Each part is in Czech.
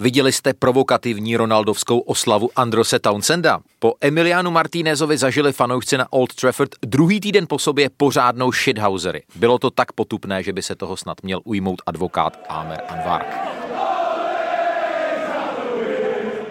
Viděli jste provokativní ronaldovskou oslavu Androse Townsenda? Po Emilianu Martínezovi zažili fanoušci na Old Trafford druhý týden po sobě pořádnou shithousery. Bylo to tak potupné, že by se toho snad měl ujmout advokát Amer Anwar.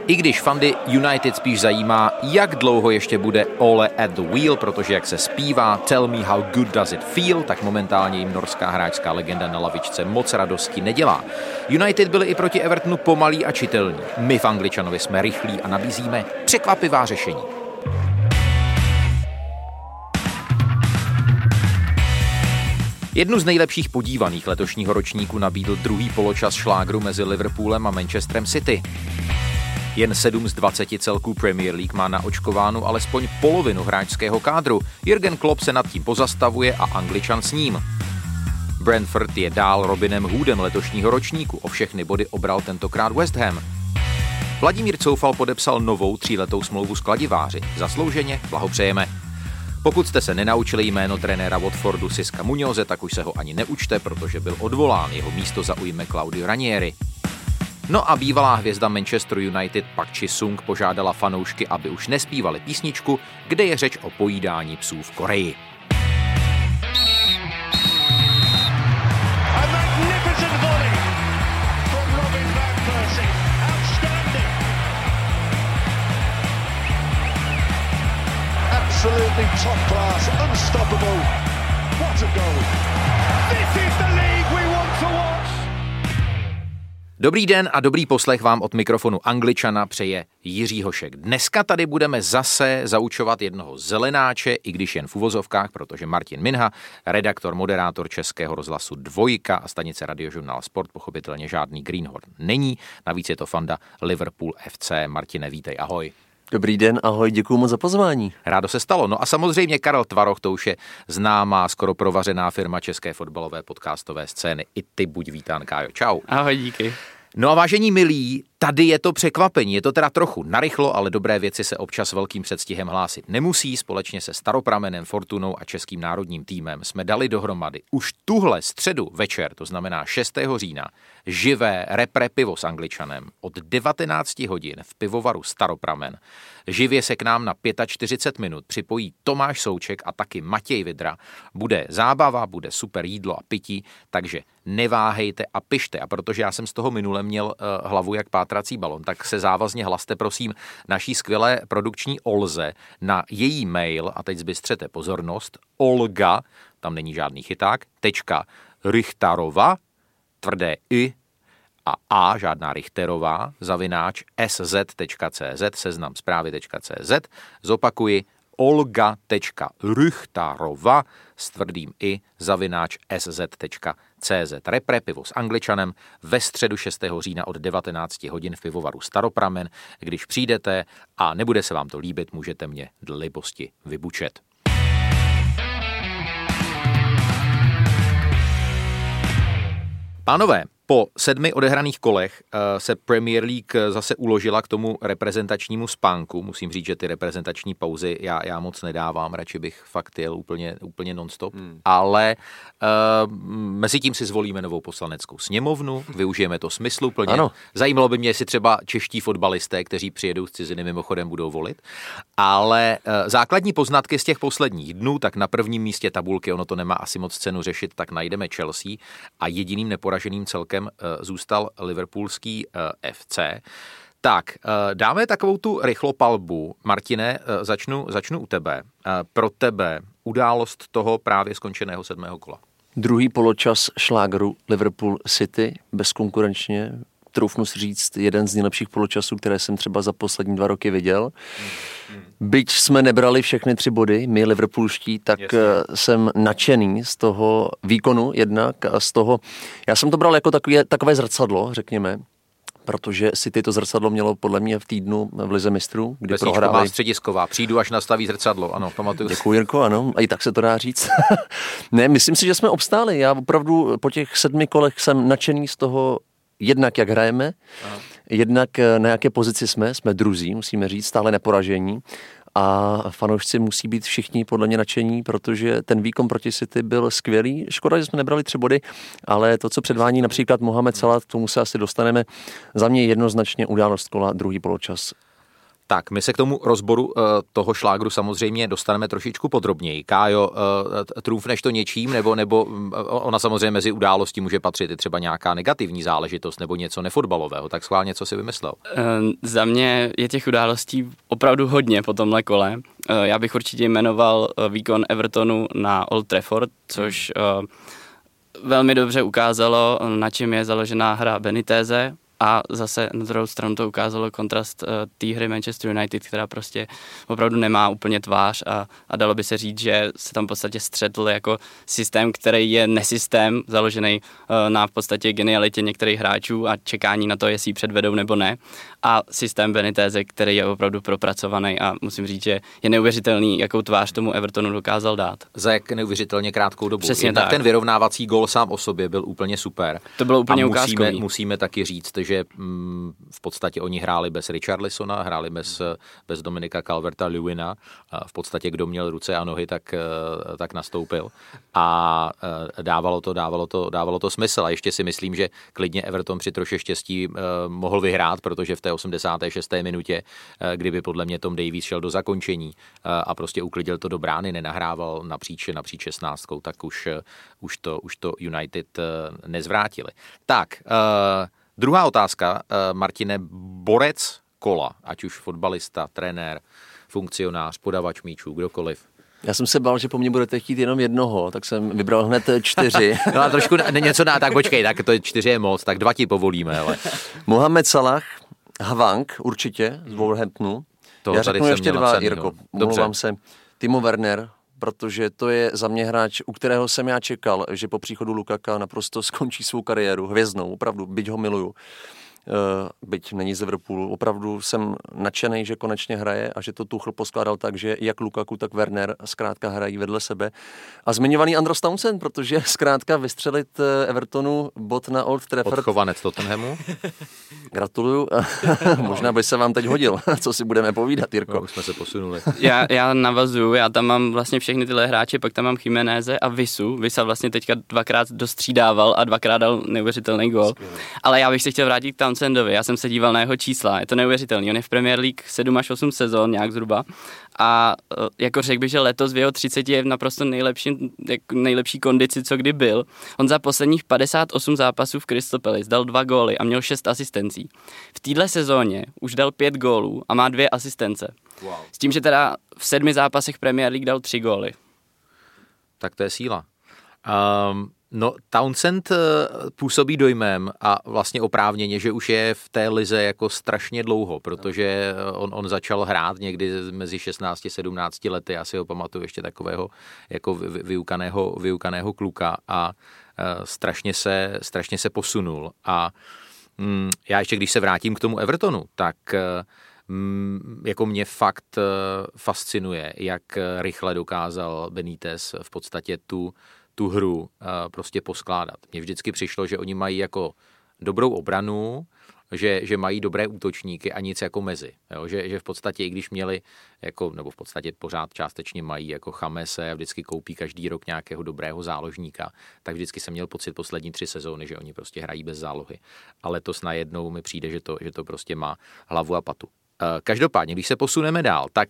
I když fandy United spíš zajímá, jak dlouho ještě bude Ole at the wheel, protože jak se zpívá Tell me how good does it feel, tak momentálně jim norská hráčská legenda na lavičce moc radosti nedělá. United byli i proti Evertonu pomalí a čitelní. My v Angličanovi jsme rychlí a nabízíme překvapivá řešení. Jednu z nejlepších podívaných letošního ročníku nabídl druhý poločas šlágru mezi Liverpoolem a Manchesterem City. Jen 7 z 20 celků Premier League má naočkovánu alespoň polovinu hráčského kádru. Jürgen Klopp se nad tím pozastavuje a Angličan s ním. Brentford je dál Robinem Hoodem letošního ročníku, o všechny body obral tentokrát West Ham. Vladimír Coufal podepsal novou 3letou smlouvu s kladiváři. Zaslouženě blahopřejeme. Pokud jste se nenaučili jméno trenéra Watfordu Siska Muñoze, tak už se ho ani neučte, protože byl odvolán. Jeho místo zaujme Claudio Ranieri. No a bývalá hvězda Manchester United Park Ji-sung požádala fanoušky, aby už nespívali písničku, kde je řeč o pojídání psů v Koreji. Absolutely top class, unstoppable. What a goal. This is the league we want to watch. Dobrý den a dobrý poslech vám od mikrofonu Angličana přeje Jiří Hošek. Dneska tady budeme zase zaučovat jednoho zelenáče, i když jen v uvozovkách, protože Martin Minha, redaktor, moderátor Českého rozhlasu Dvojka a stanice Radiožurnál Sport, pochopitelně žádný greenhorn není, navíc je to fanda Liverpool FC. Martine, vítej, ahoj. Dobrý den, ahoj, děkuju moc za pozvání. Rádo se stalo. No a samozřejmě Karel Tvaroch, to už je známá, skoro provařená firma české fotbalové podcastové scény. I ty buď vítán, Kájo. Čau. Ahoj, díky. No a vážení milí, tady je to překvapení, je to teda trochu narychlo, ale dobré věci se občas velkým předstihem hlásit nemusí. Společně se Staropramenem, Fortunou a českým národním týmem jsme dali dohromady už tuhle středu večer, to znamená 6. října, živé repre pivo s Angličanem od 19 hodin v pivovaru Staropramen. Živě se k nám na 45 minut připojí Tomáš Souček a taky Matěj Vidra. Bude zábava, bude super jídlo a pití, takže neváhejte a pište. A protože já jsem z toho minule měl hlavu jak pátrací balon, tak se závazně hlaste prosím naší skvělé produkční Olze na její mail, a teď zbystřete pozornost, Olga, tam není žádný chyták, tečka, Richtarova, tvrdé i, a žádná Richterová, @ sz.cz, seznam zprávy.cz, zopakuji, olga.ruchtarova s tvrdým i @sz.cz. Repre pivo s Angličanem ve středu 6. října od 19 hodin v pivovaru Staropramen. Když přijdete a nebude se vám to líbit, můžete mě dle libosti vybučet. Pánové, po 7 odehraných kolech se Premier League zase uložila k tomu reprezentačnímu spánku. Musím říct, že ty reprezentační pauzy já moc nedávám, radši bych fakt jel úplně non-stop. Ale mezi tím si zvolíme novou poslaneckou sněmovnu, využijeme to smysluplně. Ano. Zajímalo by mě, jestli třeba čeští fotbalisté, kteří přijedou z ciziny, mimochodem budou volit. Ale základní poznatky z těch posledních dnů, tak na prvním místě tabulky, ono to nemá asi moc cenu řešit, tak najdeme Chelsea a jediným neporaženým celkem zůstal liverpoolský FC. Tak, dáme takovou tu rychlopalbu. Martine, začnu u tebe. Pro tebe událost toho právě skončeného 7. kola. Druhý poločas šlágru Liverpool City, bezkonkurenčně, troufnu si říct, jeden z nejlepších poločasů, které jsem třeba za poslední 2 roky viděl. Byť jsme nebrali všechny 3 body, my liverpoolští, tak Jasně. jsem nadšený z toho výkonu jednak a z toho, já jsem to bral jako takové zrcadlo, řekněme, protože City to zrcadlo mělo podle mě v týdnu v Lize mistrů, kdy prohráli středisková. Přijdu, až nastaví zrcadlo. Ano, pamatuju. Děkuji, Jirko, ano. A i tak se to dá říct. Ne, myslím si, že jsme obstáli. Já opravdu po těch 7 kolech jsem nadšený z toho, jednak jak hrajeme, aha, jednak na jaké pozici jsme druzí, musíme říct, stále neporažení. A fanoušci musí být všichni podle mě nadšení, protože ten výkon proti City byl skvělý. Škoda, že jsme nebrali 3 body, ale to, co předvání například Mohamed Salah, k tomu se asi dostaneme. Za mě jednoznačně událost kola, druhý poločas. Tak, my se k tomu rozboru toho šlágru samozřejmě dostaneme trošičku podrobněji. Kájo, trůfneš to něčím, nebo ona samozřejmě mezi událostí může patřit i třeba nějaká negativní záležitost nebo něco nefotbalového, tak schválně, co si vymyslel? Za mě je těch událostí opravdu hodně po tomhle kole. Já bych určitě jmenoval výkon Evertonu na Old Trafford, což velmi dobře ukázalo, na čem je založená hra Beniteze. A zase na druhou stranu to ukázalo kontrast té hry Manchester United, která prostě opravdu nemá úplně tvář a dalo by se říct, že se tam v podstatě střetl jako systém, který je nesystém, založený na v podstatě genialitě některých hráčů a čekání na to, jestli ji předvedou nebo ne. A systém Beniteze, který je opravdu propracovaný a musím říct, že je neuvěřitelný, jakou tvář tomu Evertonu dokázal dát. Za jak neuvěřitelně krátkou dobu. Přesně tak. Ten vyrovnávací gól sám o sobě byl úplně super. To bylo úplně ukázkový. Musíme taky říct, že v podstatě oni hráli bez Richarlisona, hráli bez Dominika Calverta-Lewina. V podstatě kdo měl ruce a nohy, tak nastoupil. A dávalo to smysl. A ještě si myslím, že klidně Everton při troše štěstí mohl vyhrát, protože v té 86. minutě, kdyby podle mě Tom Davies šel do zakončení a prostě uklidil to do brány, nenahrával napříč 16, tak už to United nezvrátili. Tak, druhá otázka, Martine, borec kola, ať už fotbalista, trenér, funkcionář, podavač míčů, kdokoliv. Já jsem se bál, že po mně budete chtít jenom jednoho, tak jsem vybral hned 4. No a trošku něco dá, tak počkej, tak to 4 je moc, tak 2 ti povolíme. Ale. Mohamed Salah, Hwang určitě z Wolverhamptonu. Já řeknu ještě 2, Jirko, omlouvám se. Timo Werner, protože to je za mě hráč, u kterého jsem já čekal, že po příchodu Lukaka naprosto skončí svou kariéru hvězdnou, opravdu, byť ho miluju, byť není z Liverpoolu, opravdu jsem nadšený, že konečně hraje a že to Tuchl poskládal tak, že jak Lukaku, tak Werner zkrátka hrají vedle sebe. A zmiňovaný Andros Townsend, protože zkrátka vystřelit Evertonu bod na Old Trafford. Odchovanec Tottenhamu. Gratuluju. Možná by se vám teď hodil, co si budeme povídat, Jirko. No, už jsme se posunuli. Já navazuju, já tam mám vlastně všechny tyhle hráče, pak tam mám Jiméneze a Visu. Visa vlastně teďka 2krát dostřídával a 2krát dal neuvěřitelný gól. Ale já bych se chtěl vrátit k Townsendovi. Já jsem se díval na jeho čísla, je to neuvěřitelný. On je v Premier League 7 až 8 sezon nějak zhruba a jako řekl bych, že letos v jeho 30 je v naprosto nejlepší kondici, co kdy byl. On za posledních 58 zápasů v Crystal Palace dal 2 góly a měl 6 asistencí. V téhle sezóně už dal 5 gólů a má 2 asistence. Wow. S tím, že teda v 7 zápasech Premier League dal 3 góly. Tak to je síla. No, Townsend působí dojmem a vlastně oprávněně, že už je v té lize jako strašně dlouho, protože on začal hrát někdy mezi 16 a 17 lety, já si ho pamatuju ještě takového jako vyukaného kluka a strašně se posunul. A já ještě, když se vrátím k tomu Evertonu, tak jako mě fakt fascinuje, jak rychle dokázal Benitez v podstatě tu hru prostě poskládat. Mně vždycky přišlo, že oni mají jako dobrou obranu, že mají dobré útočníky a nic jako mezi. Jo? Že v podstatě, i když měli, jako, nebo v podstatě pořád částečně mají jako Chamese a vždycky koupí každý rok nějakého dobrého záložníka, tak vždycky jsem měl pocit poslední 3 sezóny, že oni prostě hrají bez zálohy. A letos najednou mi přijde, že to prostě má hlavu a patu. Každopádně, když se posuneme dál, tak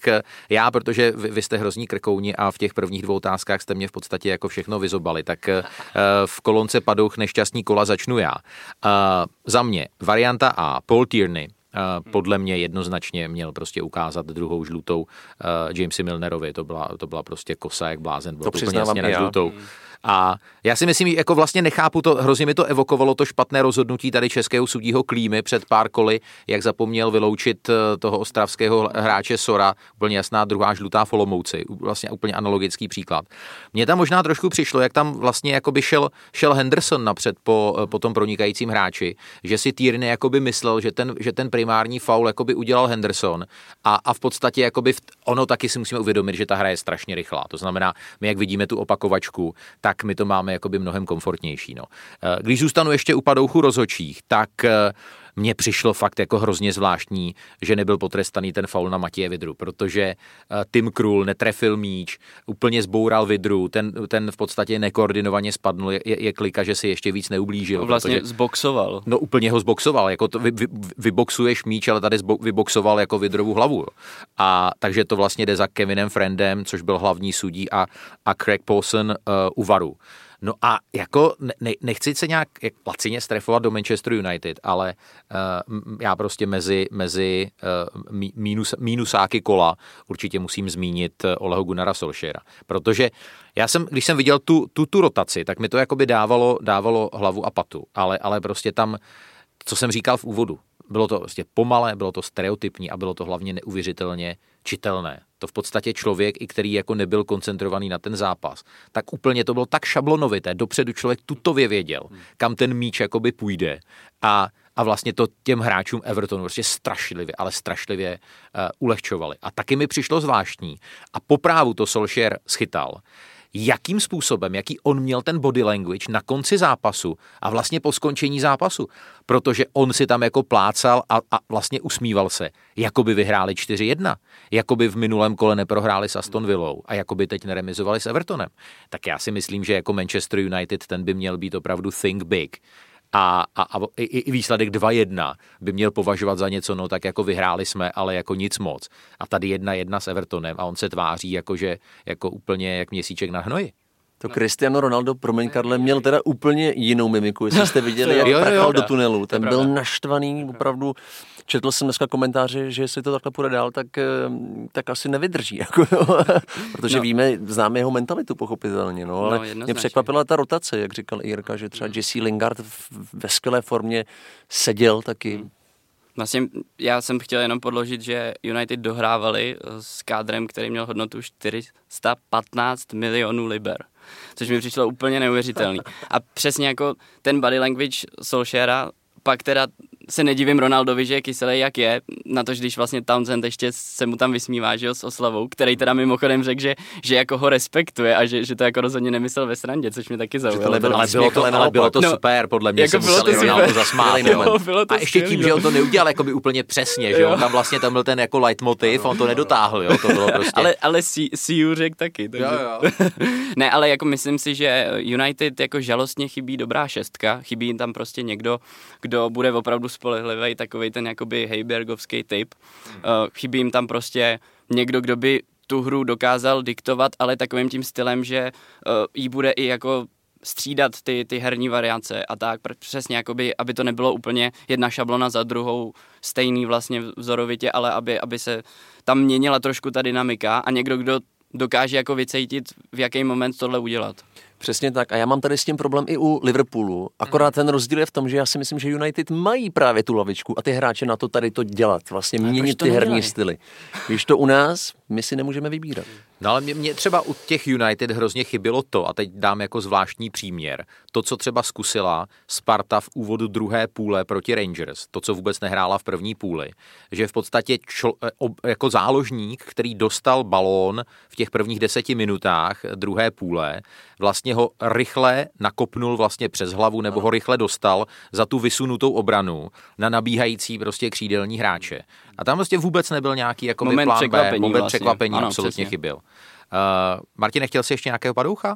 já, protože vy jste hrozní krkouni a v těch prvních 2 otázkách jste mě v podstatě jako všechno vyzobali, tak v kolonce padouch nešťastní kola začnu já. Za mě varianta A, Paul Tierney, podle mě jednoznačně měl prostě ukázat druhou žlutou Jamesi Milnerovi, to byla prostě kosa jak blázen, bylo to úplně jasně na žlutou. A já si myslím, jako vlastně nechápu to, hrozně mi to evokovalo to špatné rozhodnutí tady českého sudího Klímy před pár koly, jak zapomněl vyloučit toho ostravského hráče Sora, úplně jasná druhá žlutá v Olomouci, vlastně úplně analogický příklad. Mně tam možná trošku přišlo, jak tam vlastně jakoby šel Henderson napřed po tom pronikajícím hráči, že si Tierney jakoby myslel, že ten primární faul jakoby udělal Henderson a v podstatě jakoby ono taky si musíme uvědomit, že ta hra je strašně rychlá. To znamená, my jak vidíme tu opakovačku, tak my to máme jakoby mnohem komfortnější. No. Když zůstanu ještě u padouchu rozhodčích, tak mně přišlo fakt jako hrozně zvláštní, že nebyl potrestaný ten faul na Matěje Vidru, protože Tim Krul netrefil míč, úplně zboural Vidru, ten v podstatě nekoordinovaně spadnul, je klika, že si ještě víc neublížil. Vlastně protože, zboxoval. No úplně ho zboxoval, jako to, vyboxuješ míč, ale tady vyboxoval jako Vidrovu hlavu. A takže to vlastně jde za Kevinem Friendem, což byl hlavní sudí a Craig Pawson u VARu. No a jako nechci se nějak lacině strefovat do Manchester United, ale já prostě mezi mínusáky kola určitě musím zmínit Oleho Gunnara Solskjaera, protože já jsem, když jsem viděl tu rotaci, tak mi to jakoby dávalo hlavu a patu, ale prostě tam, co jsem říkal v úvodu, bylo to prostě pomalé, bylo to stereotypní a bylo to hlavně neuvěřitelně čitelné. To v podstatě člověk, i který jako nebyl koncentrovaný na ten zápas, tak úplně to bylo tak šablonovité. Dopředu člověk tutově věděl, kam ten míč jakoby půjde. A vlastně to těm hráčům Evertonu prostě strašlivě ulehčovali. A taky mi přišlo zvláštní. A po právu to Solskjaer schytal. Jakým způsobem, jaký on měl ten body language na konci zápasu a vlastně po skončení zápasu, protože on si tam jako plácal a vlastně usmíval se, jako by vyhráli 4-1, jako by v minulém kole neprohráli s Aston Villou a jako by teď neremizovali s Evertonem. Tak já si myslím, že jako Manchester United ten by měl být opravdu think big. A i výsledek 2-1 by měl považovat za něco, no tak jako vyhráli jsme, ale jako nic moc. A tady 1-1 s Evertonem a on se tváří jako úplně jak měsíček na hnoji. To Cristiano Ronaldo, promiň Karle, měl teda úplně jinou mimiku, jestli jste viděli, jak prchal do tunelu. Ten byl naštvaný, opravdu, četl jsem dneska komentáře, že jestli to takhle půjde dál, tak asi nevydrží, jako, protože známe jeho mentalitu pochopitelně, ale mě překvapila ta rotace, jak říkal Jirka, že třeba Jesse Lingard ve skvělé formě seděl taky. Vlastně já jsem chtěl jenom podložit, že United dohrávali s kádrem, který měl hodnotu 415 milionů liber. Což mi přišlo úplně neuvěřitelný. A přesně jako ten body language Solskjaera, pak teda se nedivím Ronaldovi, že je kyselý jak je, na to, že když vlastně Townsend ještě se mu tam vysmívá, že jo, s oslavou, který teda mimochodem řekl, že jako ho respektuje a že to jako rozhodně nemyslel ve srandě, což mě taky zaujalo. Ale bylo to super, podle mě jako se museli Ronaldo zasmát. A ještě tím, že on to neudělal jako by úplně přesně, že jo, tam byl ten jako leitmotiv, on to nedotáhl, jo, to bylo prostě. Ale Siu řekl taky. Takže... Jo. Ne, ale jako myslím si, že United jako žalostně chybí dobrá šestka, chybí jim tam prostě někdo, kdo bude opravdu spolehlivý, takovej ten jakoby hejbergovský typ. Chybí jim tam prostě někdo, kdo by tu hru dokázal diktovat, ale takovým tím stylem, že jí bude i jako střídat ty herní variace a tak, přesně jakoby, aby to nebylo úplně jedna šablona za druhou, stejný vlastně vzorovitě, ale aby se tam měnila trošku ta dynamika a někdo, kdo dokáže jako vycejtit, v jaký moment tohle udělat. Přesně tak. A já mám tady s tím problém i u Liverpoolu. Akorát ten rozdíl je v tom, že já si myslím, že United mají právě tu lavičku a ty hráče na to tady to dělat, vlastně měnit ty herní styly. Když to u nás, my si nemůžeme vybírat. No ale mě třeba u těch United hrozně chybilo to, a teď dám jako zvláštní příměr, to, co třeba zkusila Sparta v úvodu druhé půle proti Rangers, to, co vůbec nehrála v první půli, že v podstatě jako záložník, který dostal balón v těch prvních 10 minutách druhé půle, vlastně ho rychle nakopnul vlastně přes hlavu nebo ho rychle dostal za tu vysunutou obranu na nabíhající prostě křídelní hráče. A tam prostě vůbec nebyl nějaký jako moment plán překvapení, moment překvapení, absolutně chyběl. Martine, chtěl jsi ještě nějakého padoucha?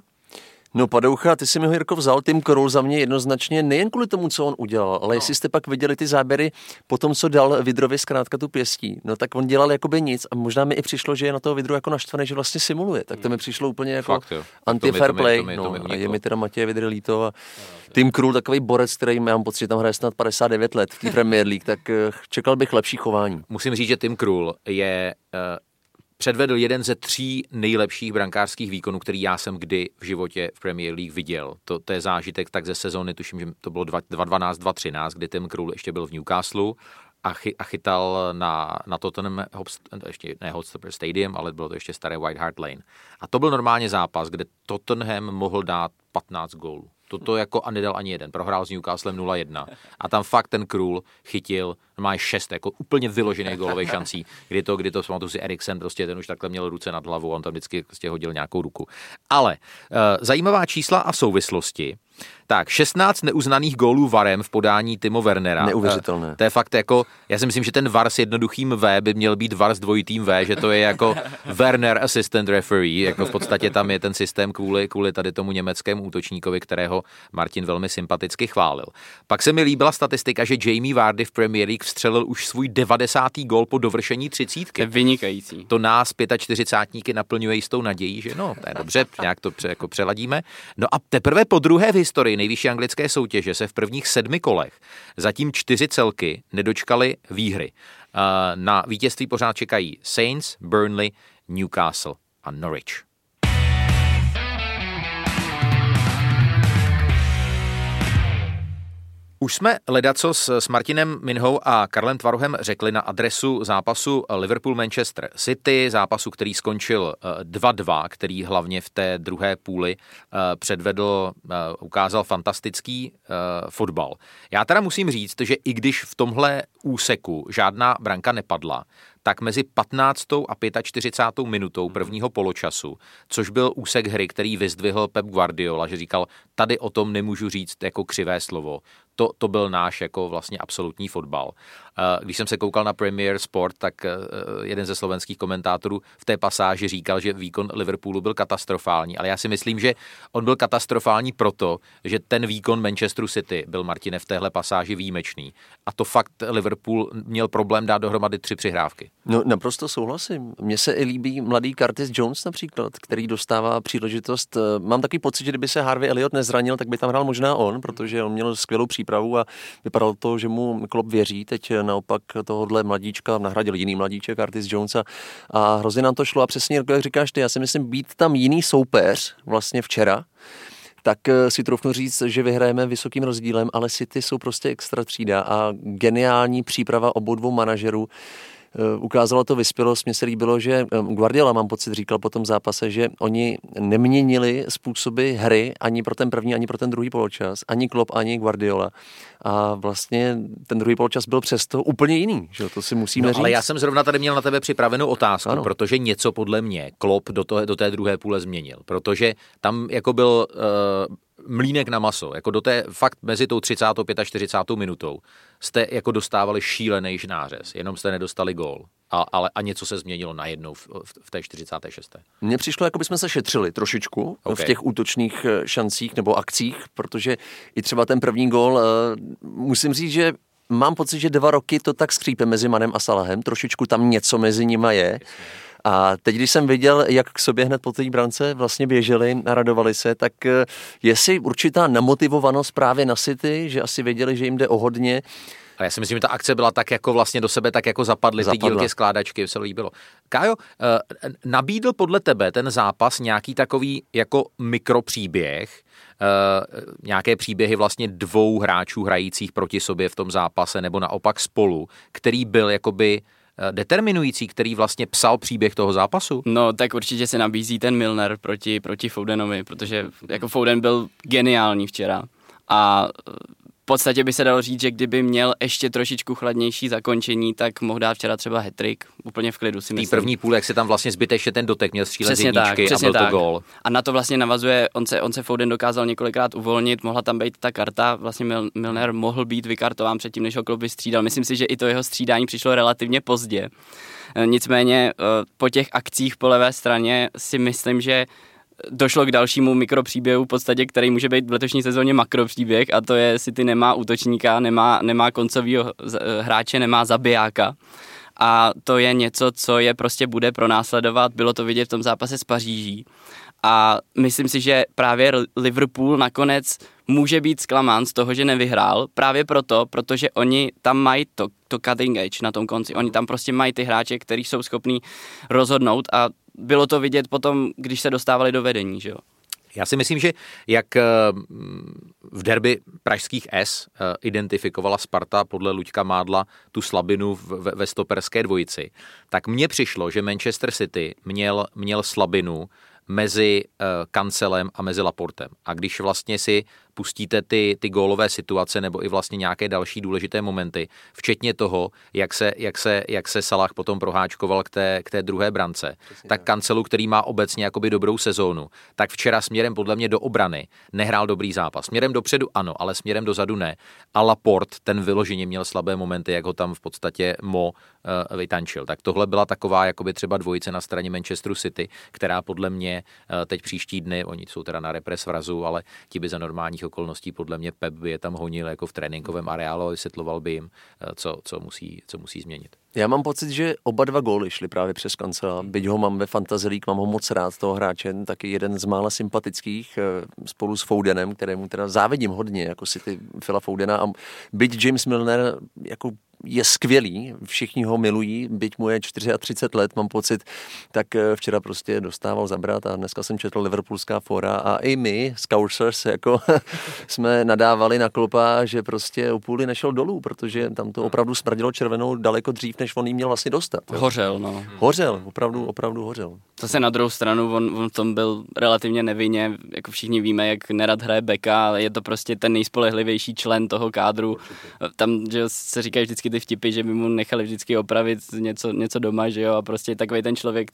No padoucha, ty si mi ho, Jirko, vzal. Tim Krul za mě jednoznačně nejen kvůli tomu, co on udělal, ale jestli jste pak viděli ty záběry po tom, co dal Vidrovi zkrátka tu pěstí, no tak on dělal jakoby nic a možná mi i přišlo, že je na toho Vidru jako naštvaný, že vlastně simuluje, tak to mi přišlo úplně jako anti-fair play, a je mi teda Matěj Vidry líto a Tim Krul, takový borec, který mám pocit, že tam hraje snad 59 let v Premier League, tak čekal bych lepší chování. Musím říct, že Tim Krul je předvedl jeden ze 3 nejlepších brankářských výkonů, který já jsem kdy v životě v Premier League viděl. To je zážitek tak ze sezóny, tuším, že to bylo 2012, 2013, kdy Tim Krul ještě byl v Newcastle a chytal na Tottenham, ještě ne Hotspur Stadium, ale bylo to ještě staré White Hart Lane. A to byl normálně zápas, kde Tottenham mohl dát 15 gólů. Toto jako a nedal ani jeden. Prohrál s Newcastlem 0-1. A tam fakt ten Krul chytil, má 6 jako úplně vyložených gólových šancí. Kdy to pamatuju si Eriksen, prostě ten už takhle měl ruce nad hlavou, on tam vždycky prostě hodil nějakou ruku. Ale zajímavá čísla a souvislosti. Tak, 16 neuznaných gólů varem v podání Timo Wernera. Neuvěřitelné. To je fakt jako, já si myslím, že ten var s jednoduchým V by měl být var s dvojitým V, že to je jako Werner Assistant Referee, jako v podstatě tam je ten systém kvůli tady tomu německému útočníkovi, kterého Martin velmi sympaticky chválil. Pak se mi líbila statistika, že Jamie Vardy v Premier League vstřelil už svůj 90. gól po dovršení 30. Vynikající. To nás 45tníky naplňuje jistou nadějí, že no, to je dobře, nějak to jako přeladíme. No a teprve po druhé historii nejvyšší anglické soutěže se v prvních 7 kolech zatím 4 celky nedočkaly výhry. Na vítězství pořád čekají Saints, Burnley, Newcastle a Norwich. Už jsme ledaco s Martinem Minhou a Karlem Tvarochem řekli na adresu zápasu Liverpool-Manchester City, zápasu, který skončil 2-2, který hlavně v té druhé půli předvedl, ukázal fantastický fotbal. Já teda musím říct, že i když v tomhle úseku žádná branka nepadla, tak mezi 15. a 45. minutou prvního poločasu, což byl úsek hry, který vyzdvihl Pep Guardiola, že říkal, tady o tom nemůžu říct jako křivé slovo. To byl náš jako vlastně absolutní fotbal. Když jsem se koukal na Premier Sport, tak jeden ze slovenských komentátorů v té pasáži říkal, že výkon Liverpoolu byl katastrofální, ale já si myslím, že on byl katastrofální proto, že ten výkon Manchesteru City byl, Martine, v téhle pasáži výjimečný. A to fakt Liverpool měl problém dát dohromady 3 přihrávky. No, naprosto souhlasím. Mně se i líbí mladý Curtis Jones například, který dostává příležitost. Mám takový pocit, že kdyby se Harvey Elliott nezranil, tak by tam hrál možná on, protože on měl skvělou přípravu a vypadalo to, že mu Klopp věří. Teď naopak tohohle mladíčka nahradil jiný mladíček, Curtis Jones, a hrozně nám to šlo. A přesně, jak říkáš ty, já si myslím, být tam jiný soupeř vlastně včera, tak si troufnu říct, že vyhrajeme vysokým rozdílem, ale City jsou prostě extra třída a geniální příprava obou dvou manažerů ukázalo to vyspělost. Mně se líbilo, že Guardiola, mám pocit, říkal po tom zápase, že oni neměnili způsoby hry ani pro ten první, ani pro ten druhý poločas. Ani Klopp, ani Guardiola. A vlastně ten druhý poločas byl přesto úplně jiný, že to si musíme říct. Ale já jsem zrovna tady měl na tebe připravenou otázku, ano. Protože něco podle mě Klopp do té druhé půle změnil. Protože tam jako byl mlýnek na maso, jako do té, fakt mezi tou 35. a 40. minutou jste jako dostávali šílený nářez, jenom jste nedostali gól. Ale něco se změnilo najednou v té 46. Mně přišlo, jako bychom se šetřili trošičku v těch útočných šancích nebo akcích, protože i třeba ten první gól, musím říct, že mám pocit, že 2 roky to tak skřípe mezi Manem a Salahem, trošičku tam něco mezi nima je. Jasně. A teď, když jsem viděl, jak k sobě hned po té brance vlastně běželi a radovali se, tak jestli určitá namotivovanost právě na City, že asi věděli, že jim jde o hodně. A já si myslím, že ta akce byla tak jako vlastně do sebe tak jako zapadly. Ty dílky skládačky, se líbilo. Kájo, nabídl podle tebe ten zápas nějaký takový jako mikropříběh, nějaké příběhy vlastně 2 hráčů hrajících proti sobě v tom zápase nebo naopak spolu, který byl jakoby determinující, který vlastně psal příběh toho zápasu? No, tak určitě se nabízí ten Milner proti Fodenovi, protože jako Foden byl geniální včera a v podstatě by se dalo říct, že kdyby měl ještě trošičku chladnější zakončení, tak mohl dát včera třeba hat-trick, úplně v klidu si myslím. Tý první půl, jak se tam vlastně zbytečně ten dotek měl střílet z jedničky a byl to gól. A na to vlastně navazuje, on se Foden dokázal několikrát uvolnit, mohla tam být ta karta, vlastně Milner mohl být vykartován předtím, než ho Klopp vystřídal. Myslím si, že i to jeho střídání přišlo relativně pozdě. Nicméně po těch akcích po levé straně si myslím, že došlo k dalšímu mikropříběhu, v podstatě, který může být v letošní sezóně makropříběh, a to je, City nemá útočníka, nemá koncovýho hráče, nemá zabijáka. A to je něco, co je prostě bude pronásledovat, bylo to vidět v tom zápase s Paříží. a myslím si, že právě Liverpool nakonec může být zklamán z toho, že nevyhrál, právě proto, protože oni tam mají to cutting edge na tom konci, oni tam prostě mají ty hráče, kteří jsou schopní rozhodnout a bylo to vidět potom, když se dostávali do vedení, že jo. Já si myslím, že jak v derby pražských S identifikovala Sparta podle Luďka Mádla tu slabinu ve stoperské dvojici, tak mně přišlo, že Manchester City měl slabinu mezi Cancelem a mezi Laportem. A když vlastně si pustíte ty gólové situace nebo i vlastně nějaké další důležité momenty, včetně toho, jak se Salah potom proháčkoval k té druhé brance, přesně tak Cancelu, který má obecně jakoby dobrou sezónu, tak včera směrem podle mě do obrany nehrál dobrý zápas. Směrem dopředu ano, ale směrem dozadu ne. A Laport, ten vyloženě měl slabé momenty, jak ho tam v podstatě vytančil. Tak tohle byla taková jakoby třeba dvojice na straně Manchesteru City, která podle mě teď příští dny, oni jsou teda na repres vrazu, ale ti by za normálních okolností podle mě Pep by je tam honil jako v tréninkovém areálu a vysvětloval by jim, co musí změnit. Já mám pocit, že oba dva góly šly právě přes Cancela. Byť ho mám ve Fantasy League, mám ho moc rád, toho hráče, taky jeden z mála sympatických spolu s Fodenem, kterému teda závidím hodně, jako City Phila Fodena, a byť James Milner jako je skvělý, všichni ho milují, byť mu je 34 let, mám pocit, tak včera prostě dostával zabrat a dneska jsem četl liverpoolská fóra a i my, Scousers, jako jsme nadávali na Kloppa, že prostě o půli nešel dolů, protože tam to opravdu smrdilo červenou daleko dřív, než on jí měl vlastně dostat. Hořel, no. Hořel, opravdu hořel. Zase na druhou stranu, on v tom byl relativně nevinně, jako všichni víme, jak nerad hraje beka, ale je to prostě ten nejspolehlivější člen toho kádru. Tam, že se říká vždycky ty vtipy, že by mu nechali vždycky opravit něco doma, že jo, a prostě je takovej ten člověk,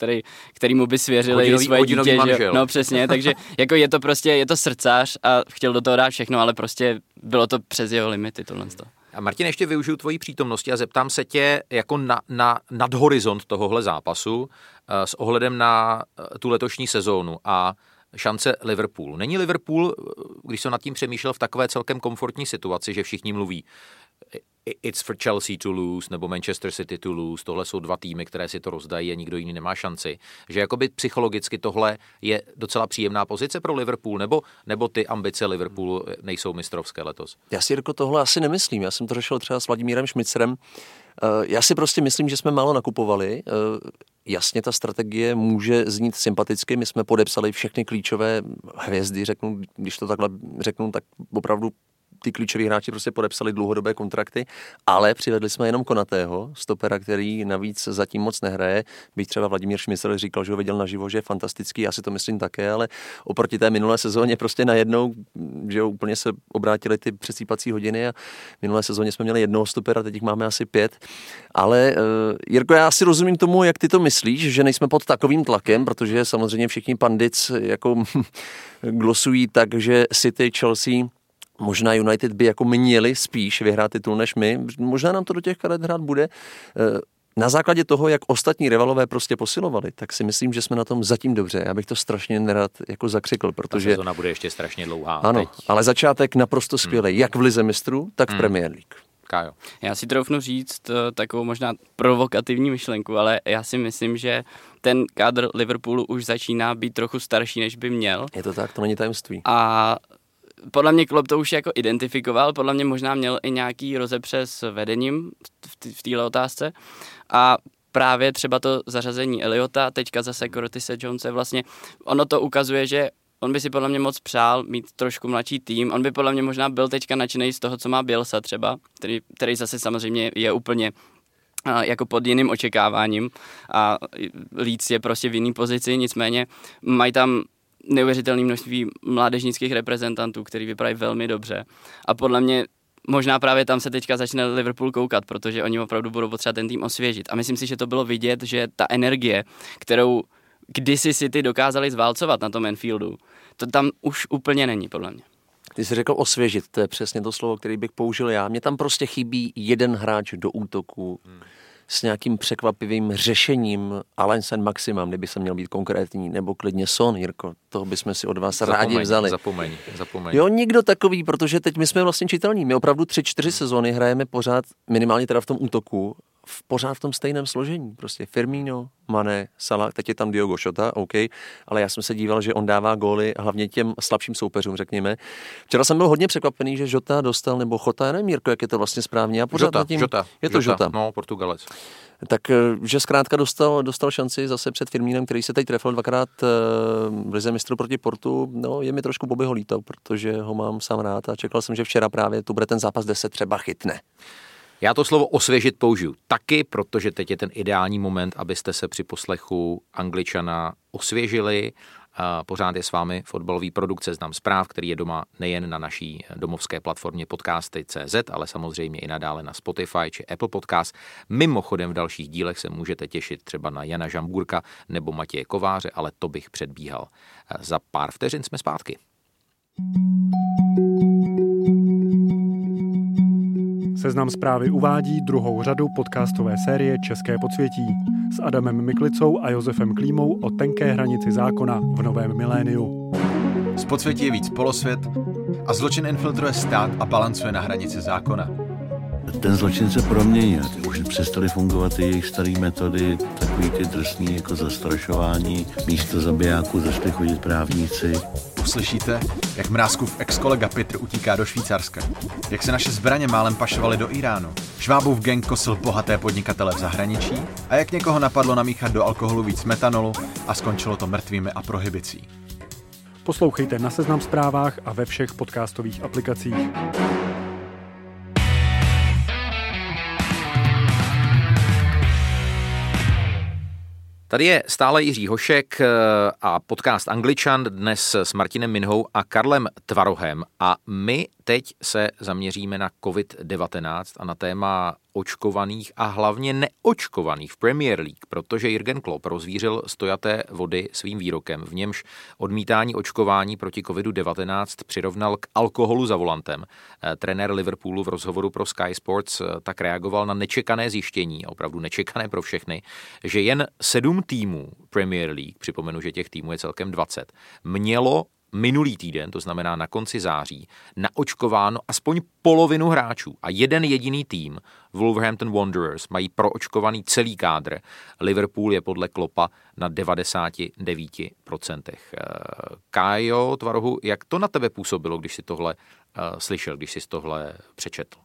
který mu by svěřili svoje dítě, že jo? No přesně, takže jako je to prostě, je to srdcař a chtěl do toho dát všechno, ale prostě bylo to přes jeho limity tohle. A Martin, ještě využiju tvojí přítomnosti a zeptám se tě jako na nadhorizont tohohle zápasu s ohledem na tu letošní sezónu a šance Liverpoolu. Není Liverpool, když jsem nad tím přemýšlel, v takové celkem komfortní situaci, že všichni mluví it's for Chelsea to lose, nebo Manchester City to lose, tohle jsou dva týmy, které si to rozdají a nikdo jiný nemá šanci. Že jakoby psychologicky tohle je docela příjemná pozice pro Liverpool, nebo ty ambice Liverpoolu nejsou mistrovské letos? Já si, Jirko, tohle asi nemyslím. Já jsem to řešil třeba s Vladimírem Šmicerem. Já si prostě myslím, že jsme málo nakupovali. Jasně, ta strategie může znít sympaticky. My jsme podepsali všechny klíčové hvězdy, řeknu, když to takhle řeknu, tak opravdu ty klíčoví hráči prostě podepsali dlouhodobé kontrakty, ale přivedli jsme jenom Konatého, stopera, který navíc zatím moc nehraje. Byť třeba Vladimír Šmysl říkal, že ho viděl naživo, že je fantastický, já si to myslím také, ale oproti té minulé sezóně prostě najednou, že jo, úplně se obrátily ty přesýpací hodiny a minulé sezóně jsme měli jednoho stopera, teď jich máme asi 5. Ale Jirko, já si rozumím tomu, jak ty to myslíš, že nejsme pod takovým tlakem, protože samozřejmě všichni pandic jako glosují tak, že City, Chelsea, možná United by jako měli spíš vyhrát titul než my. Možná nám to do těch karet hrát bude. Na základě toho, jak ostatní rivalové prostě posilovali, tak si myslím, že jsme na tom zatím dobře. Já bych to strašně nerad jako zakřikl, protože ta sezona bude ještě strašně dlouhá. Ano, teď. Ale začátek naprosto skvělý, jak v Lize mistrů, tak v Premier League. Kájo. Já si troufnu říct takovou možná provokativní myšlenku, ale já si myslím, že ten kádr Liverpoolu už začíná být trochu starší, než by měl. Je to tak, to není tajemství. A podle mě Klopp to už jako identifikoval, podle mě možná měl i nějaký rozepře s vedením v téhle otázce a právě třeba to zařazení Eliota, teďka zase Curtise Jonese, vlastně ono to ukazuje, že on by si podle mě moc přál mít trošku mladší tým, on by podle mě možná byl teďka nadšenej z toho, co má Bielsa třeba, který zase samozřejmě je úplně jako pod jiným očekáváním a Leeds je prostě v jiný pozici, nicméně mají tam neuvěřitelné množství mládežnických reprezentantů, který vypadají velmi dobře. A podle mě možná právě tam se teďka začne Liverpool koukat, protože oni opravdu budou potřebovat ten tým osvěžit. A myslím si, že to bylo vidět, že ta energie, kterou kdysi City dokázali zválcovat na tom Anfieldu, to tam už úplně není, podle mě. Ty jsi řekl osvěžit, to je přesně to slovo, který bych použil já. Mně tam prostě chybí jeden hráč do útoku s nějakým překvapivým řešením, Alensen Maximam, kdyby se měl být konkrétní, nebo klidně Son, Jirko, toho bychom si od vás rádi vzali. Zapomeň. Jo, nikdo takový, protože teď my jsme vlastně čitelní, my opravdu 3-4 sezóny hrajeme pořád minimálně teda v tom útoku pořád v tom stejném složení. Prostě Firmino, Mané, Salah, teď je tam Diogo Jota, OK, ale já jsem se díval, že on dává góly hlavně těm slabším soupeřům, řekněme. Včera jsem byl hodně překvapený, že Jota dostal, nebo Jota, nevím, Mírko, jak je to vlastně správně. A pořád Jota, nad tím, je to Jota. No, Portugalec. Takže zkrátka dostal šanci zase před Firmínem, který se teď trefil dvakrát v Lize mistrů proti Portu. No, je mi trošku Bobbyho líto, protože ho mám sám rád a čekal jsem, že včera právě tu bude ten zápas 10 třeba chytne. Já to slovo osvěžit použiju taky, protože teď je ten ideální moment, abyste se při poslechu Angličana osvěžili. Pořád je s vámi fotbalový produkt Seznam zpráv, který je doma nejen na naší domovské platformě podcasty.cz, ale samozřejmě i nadále na Spotify či Apple Podcast. Mimochodem v dalších dílech se můžete těšit třeba na Jana Žambůrka nebo Matěje Kováře, ale to bych předbíhal. Za pár vteřin jsme zpátky. Seznam zprávy uvádí druhou řadu podcastové série České podsvětí s Adamem Miklicou a Josefem Klímou o tenké hranici zákona v novém miléniu. Z podsvětí je víc polosvět a zločin infiltruje stát a balancuje na hranici zákona. Ten zločin se proměnil. Už přestaly fungovat ty jejich staré metody, takový ty drsný jako zastrašování. Místo zabijáků zašli chodit právníci. Slyšíte, jak Mrázkův ex-kolega Petr utíká do Švýcarska? Jak se naše zbraně málem pašovaly do Iránu? Švábův gang kosil bohaté podnikatele v zahraničí? A jak někoho napadlo namíchat do alkoholu víc metanolu a skončilo to mrtvými a prohibicí? Poslouchejte na Seznam zprávách a ve všech podcastových aplikacích. Tady je stále Jiří Hošek a podcast Angličan dnes s Martinem Minhou a Karlem Tvarochem. A my teď se zaměříme na COVID-19 a na téma očkovaných a hlavně neočkovaných v Premier League, protože Jürgen Klopp rozvířil stojaté vody svým výrokem, v němž odmítání očkování proti COVID-19 přirovnal k alkoholu za volantem. Trenér Liverpoolu v rozhovoru pro Sky Sports tak reagoval na nečekané zjištění, opravdu nečekané pro všechny, že jen 7 týmů Premier League, připomenu, že těch týmů je celkem 20, mělo minulý týden, to znamená na konci září, naočkováno aspoň polovinu hráčů a jeden jediný tým, Wolverhampton Wanderers, mají proočkovaný celý kádr. Liverpool je podle Kloppa na 99%. Kájo Tvarohu, jak to na tebe působilo, když jsi tohle slyšel, když jsi tohle přečetl?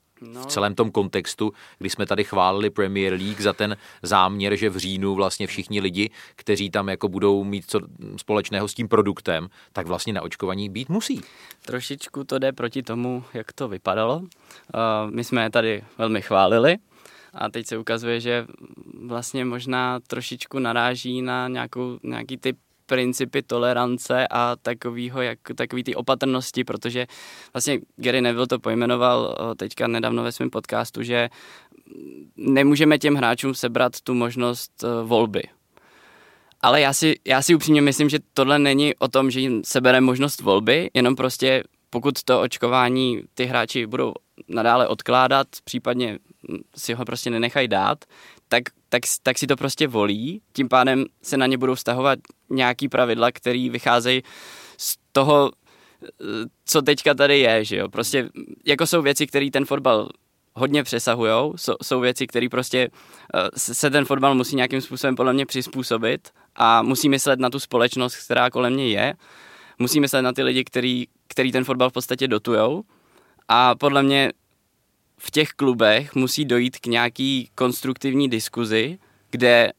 V celém tom kontextu, kdy jsme tady chválili Premier League za ten záměr, že v říjnu vlastně všichni lidi, kteří tam jako budou mít co společného s tím produktem, tak vlastně naočkovaní být musí. Trošičku to jde proti tomu, jak to vypadalo. My jsme tady velmi chválili a teď se ukazuje, že vlastně možná trošičku naráží na nějaký typ principy tolerance a takový ty opatrnosti, protože vlastně Gary Neville to pojmenoval teďka nedávno ve svém podcastu, že nemůžeme těm hráčům sebrat tu možnost volby. Ale já si upřímně myslím, že tohle není o tom, že jim sebere možnost volby, jenom prostě pokud to očkování ty hráči budou nadále odkládat, případně si ho prostě nenechají dát, tak si to prostě volí, tím pádem se na ně budou vztahovat nějaký pravidla, který vycházejí z toho, co teďka tady je, že jo, prostě jako jsou věci, které ten fotbal hodně přesahujou, jsou věci, které prostě se ten fotbal musí nějakým způsobem podle mě přizpůsobit a musí myslet na tu společnost, která kolem něj je, musí myslet na ty lidi, který ten fotbal v podstatě dotujou a podle mě v těch klubech musí dojít k nějaký konstruktivní diskuzi, kde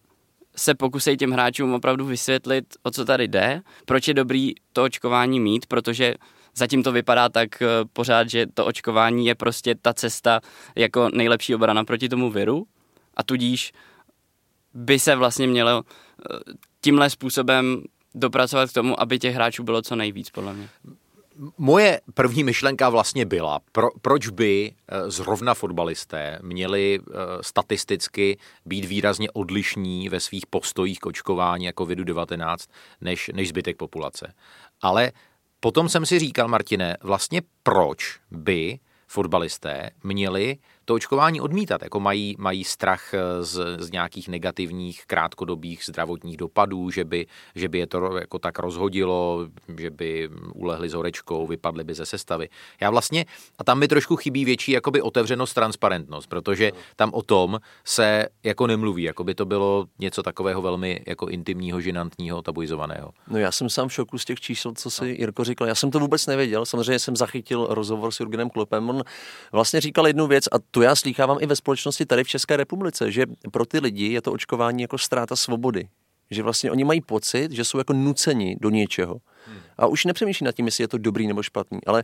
se pokusejí těm hráčům opravdu vysvětlit, o co tady jde, proč je dobrý to očkování mít, protože zatím to vypadá tak pořád, že to očkování je prostě ta cesta jako nejlepší obrana proti tomu viru a tudíž by se vlastně mělo tímhle způsobem dopracovat k tomu, aby těch hráčů bylo co nejvíc, podle mě. Moje první myšlenka vlastně byla, proč by zrovna fotbalisté měli statisticky být výrazně odlišní ve svých postojích k očkování jako COVID-19 než zbytek populace. Ale potom jsem si říkal, Martine, vlastně proč by fotbalisté měli to očkování odmítat, jako mají strach z nějakých negativních krátkodobých zdravotních dopadů, že by je to jako tak rozhodilo, že by ulehli s horečkou, vypadli by ze sestavy. Já vlastně, a tam mi trošku chybí větší jakoby otevřenost, transparentnost, protože tam o tom se jako nemluví, jako by to bylo něco takového velmi jako intimního, žinantního, tabuizovaného. No já jsem sám v šoku z těch čísel, co si Jirko říkal. Já jsem to vůbec nevěděl, samozřejmě jsem zachytil rozhovor s Jürgenem Kloppem. On vlastně říkal jednu věc, a to já slýchávám i ve společnosti tady v České republice, že pro ty lidi je to očkování jako ztráta svobody. Že vlastně oni mají pocit, že jsou jako nuceni do něčeho. A už nepřemýšlí nad tím, jestli je to dobrý nebo špatný, ale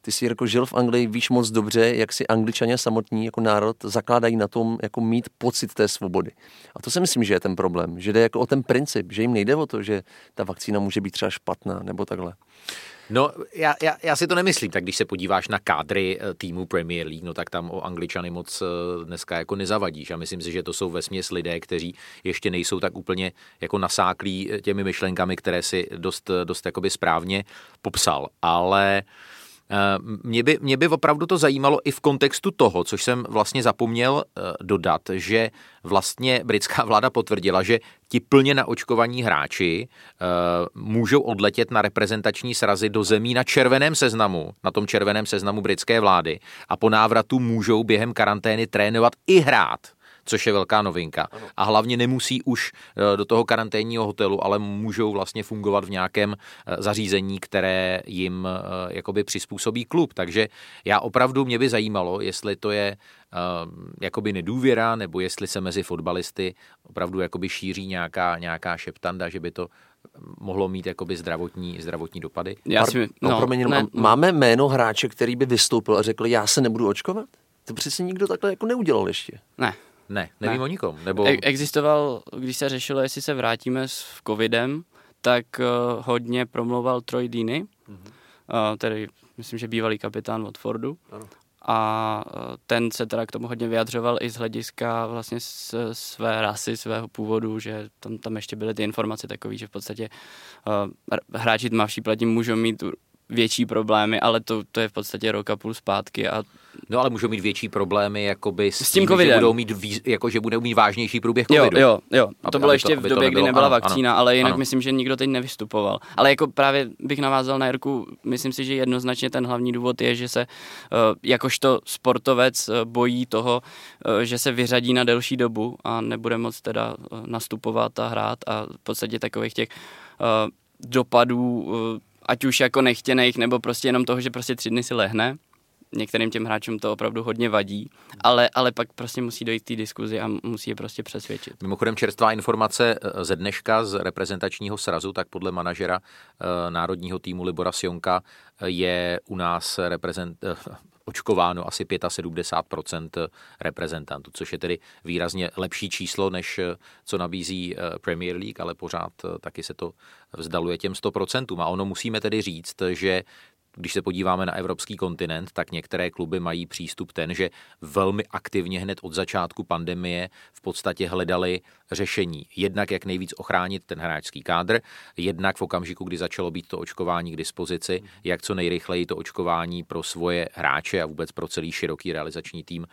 ty jsi, Jirko, žil v Anglii, víš moc dobře, jak si Angličané samotní jako národ zakládají na tom jako mít pocit té svobody. A to si myslím, že je ten problém, že jde jako o ten princip, že jim nejde o to, že ta vakcína může být třeba špatná nebo takhle. No, já si to nemyslím, tak když se podíváš na kádry týmu Premier League, no tak tam o Angličany moc dneska jako nezavadíš a myslím si, že to jsou vesměs lidé, kteří ještě nejsou tak úplně jako nasáklí těmi myšlenkami, které si dost jakoby správně popsal, ale mě by opravdu to zajímalo i v kontextu toho, což jsem vlastně zapomněl dodat, že vlastně britská vláda potvrdila, že ti plně naočkovaní hráči můžou odletět na reprezentační srazy do zemí na červeném seznamu, na tom červeném seznamu britské vlády a po návratu můžou během karantény trénovat i hrát, což je velká novinka. A hlavně nemusí už do toho karanténního hotelu, ale můžou vlastně fungovat v nějakém zařízení, které jim jakoby přizpůsobí klub. Takže já opravdu, mě by zajímalo, jestli to je jakoby nedůvěra, nebo jestli se mezi fotbalisty opravdu jakoby šíří nějaká šeptanda, že by to mohlo mít jakoby zdravotní dopady. Máme jméno hráče, který by vystoupil a řekl, já se nebudu očkovat? To přece nikdo takhle jako neudělal ještě. Ne, nevím o nikom. Nebo existoval, když se řešilo, jestli se vrátíme s covidem, tak hodně promlouval Troy Deeney, tedy myslím, že bývalý kapitán Watfordu. Ano. A ten se teda k tomu hodně vyjadřoval i z hlediska vlastně své rasy, svého původu, že tam ještě byly ty informace takové, že v podstatě hráči tmavší pleti můžou mít větší problémy, ale to je v podstatě rok a půl zpátky. No ale můžou mít větší problémy jakoby s tím covidem. Že budou mít, že budou mít vážnější průběh covidu. Jo. To bylo ještě v době, kdy nebyla vakcína, ale jinak myslím, že nikdo teď nevystupoval. Ale jako právě bych navázal na Jirku, myslím si, že jednoznačně ten hlavní důvod je, že se jakožto sportovec bojí toho, že se vyřadí na delší dobu a nebude moc teda nastupovat a hrát a v podstatě takových těch dopadů, ať už jako nechtěných, nebo prostě jenom toho, že prostě 3 dny si lehne. Některým těm hráčům to opravdu hodně vadí, ale pak prostě musí dojít k té diskuzi a musí je prostě přesvědčit. Mimochodem čerstvá informace ze dneška z reprezentačního srazu, tak podle manažera národního týmu Libora Sionka je u nás očkováno asi 75% reprezentantů, což je tedy výrazně lepší číslo, než co nabízí Premier League, ale pořád taky se to vzdaluje těm 100%. A ono musíme tedy říct, že když se podíváme na evropský kontinent, tak některé kluby mají přístup ten, že velmi aktivně hned od začátku pandemie v podstatě hledali řešení. Jednak jak nejvíc ochránit ten hráčský kádr, jednak v okamžiku, kdy začalo být to očkování k dispozici, jak co nejrychleji to očkování pro svoje hráče a vůbec pro celý široký realizační tým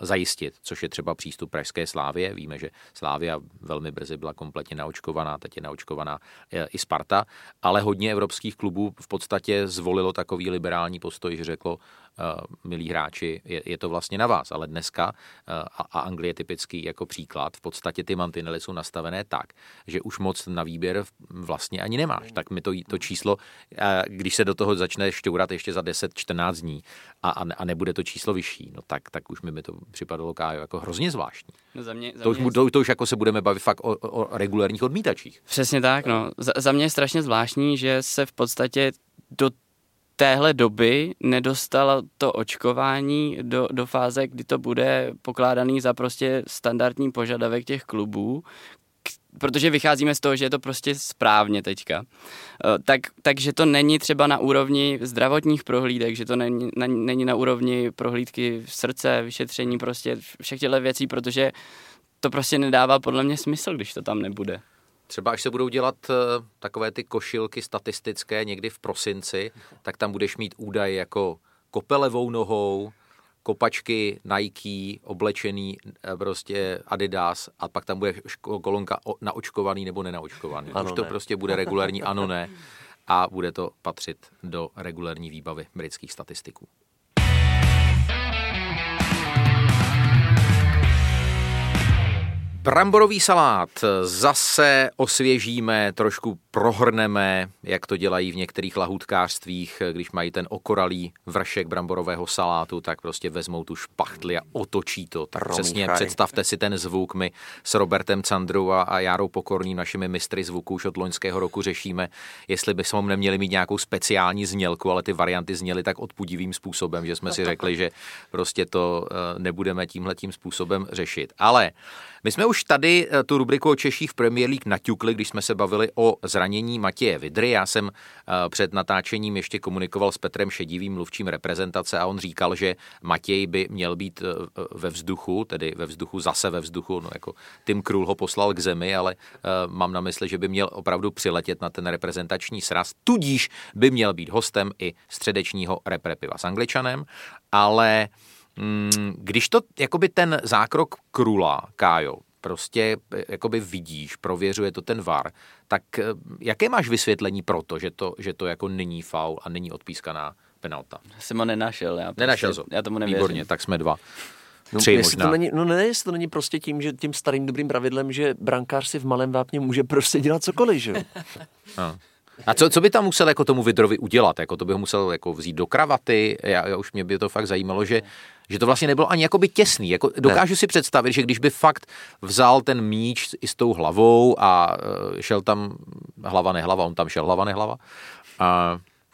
zajistit, což je třeba přístup pražské Slávie. Víme, že Slávia velmi brzy byla kompletně naočkovaná, teď je naočkovaná i Sparta, ale hodně evropských klubů v podstatě zvolilo takový liberální postoj, že řeklo, milí hráči, je to vlastně na vás, ale dneska a Anglie typický jako příklad, v podstatě ty mantinely jsou nastavené tak, že už moc na výběr vlastně ani nemáš. Tak mi to číslo, když se do toho začne šťourat ještě za 10-14 dní a nebude to číslo vyšší, no tak už mi to připadalo, Kájo, jako hrozně zvláštní. No to už jako se budeme bavit fakt o regulérních odmítačích. Přesně tak, no. Za mě je strašně zvláštní, že se v podstatě do téhle doby nedostalo to očkování do fáze, kdy to bude pokládaný za prostě standardní požadavek těch klubů, protože vycházíme z toho, že je to prostě správně teďka. Takže to není třeba na úrovni zdravotních prohlídek, že to není na úrovni prohlídky v srdce, vyšetření prostě všech těchto věcí, protože to prostě nedává podle mě smysl, když to tam nebude. Třeba až se budou dělat takové ty košilky statistické někdy v prosinci, tak tam budeš mít údaj jako kope levou nohou, kopačky, Nike, oblečený prostě Adidas a pak tam bude kolonka naočkovaný nebo nenaočkovaný. Ano, už to ne. Prostě bude regulérní, ano, ne. A bude to patřit do regulérní výbavy britských statistiků. Bramborový salát zase osvěžíme, trošku prohrneme, jak to dělají v některých lahůdkářstvích, když mají ten okoralý vršek bramborového salátu, tak prostě vezmou tu špachtli a otočí to. Tak přesně představte si ten zvuk. My s Robertem Candrou a Járou Pokorným, našimi mistry zvuků už od loňského roku, řešíme, jestli bychom neměli mít nějakou speciální znělku, ale ty varianty zněly tak odpudivým způsobem, že jsme si řekli, že prostě to nebudeme tímhletím způsobem řešit. Ale my jsme už tady tu rubriku o Češích v Premier League naťukli, když jsme se bavili o zranění Matěje Vidry. Já jsem před natáčením ještě komunikoval s Petrem Šedivým, mluvčím reprezentace, a on říkal, že Matěj by měl být ve vzduchu, tedy zase ve vzduchu, no jako Tim Krul ho poslal k zemi, ale mám na mysli, že by měl opravdu přiletět na ten reprezentační sraz, tudíž by měl být hostem i středečního reprepiva s Angličanem, ale když to, jakoby ten zákrok Krula, Kájo, prostě jakoby vidíš, prověřuje to ten VAR, tak jaké máš vysvětlení pro to, že to jako není faul a není odpískaná penalta? Jsem ho nenašel. Já tomu nevěřím. Výborně, tak jsme dva. Jestli to není prostě tím, že tím starým dobrým pravidlem, že brankář si v malém vápně může prostě dělat cokoliv, že? A co by tam musel jako tomu Vidrovi udělat? Jako to by ho musel jako vzít do kravaty? Já už mě by to fakt zajímalo, že to vlastně nebylo ani jakoby těsný. Jako dokážu si představit, že když by fakt vzal ten míč i s tou hlavou a šel tam hlava nehlava,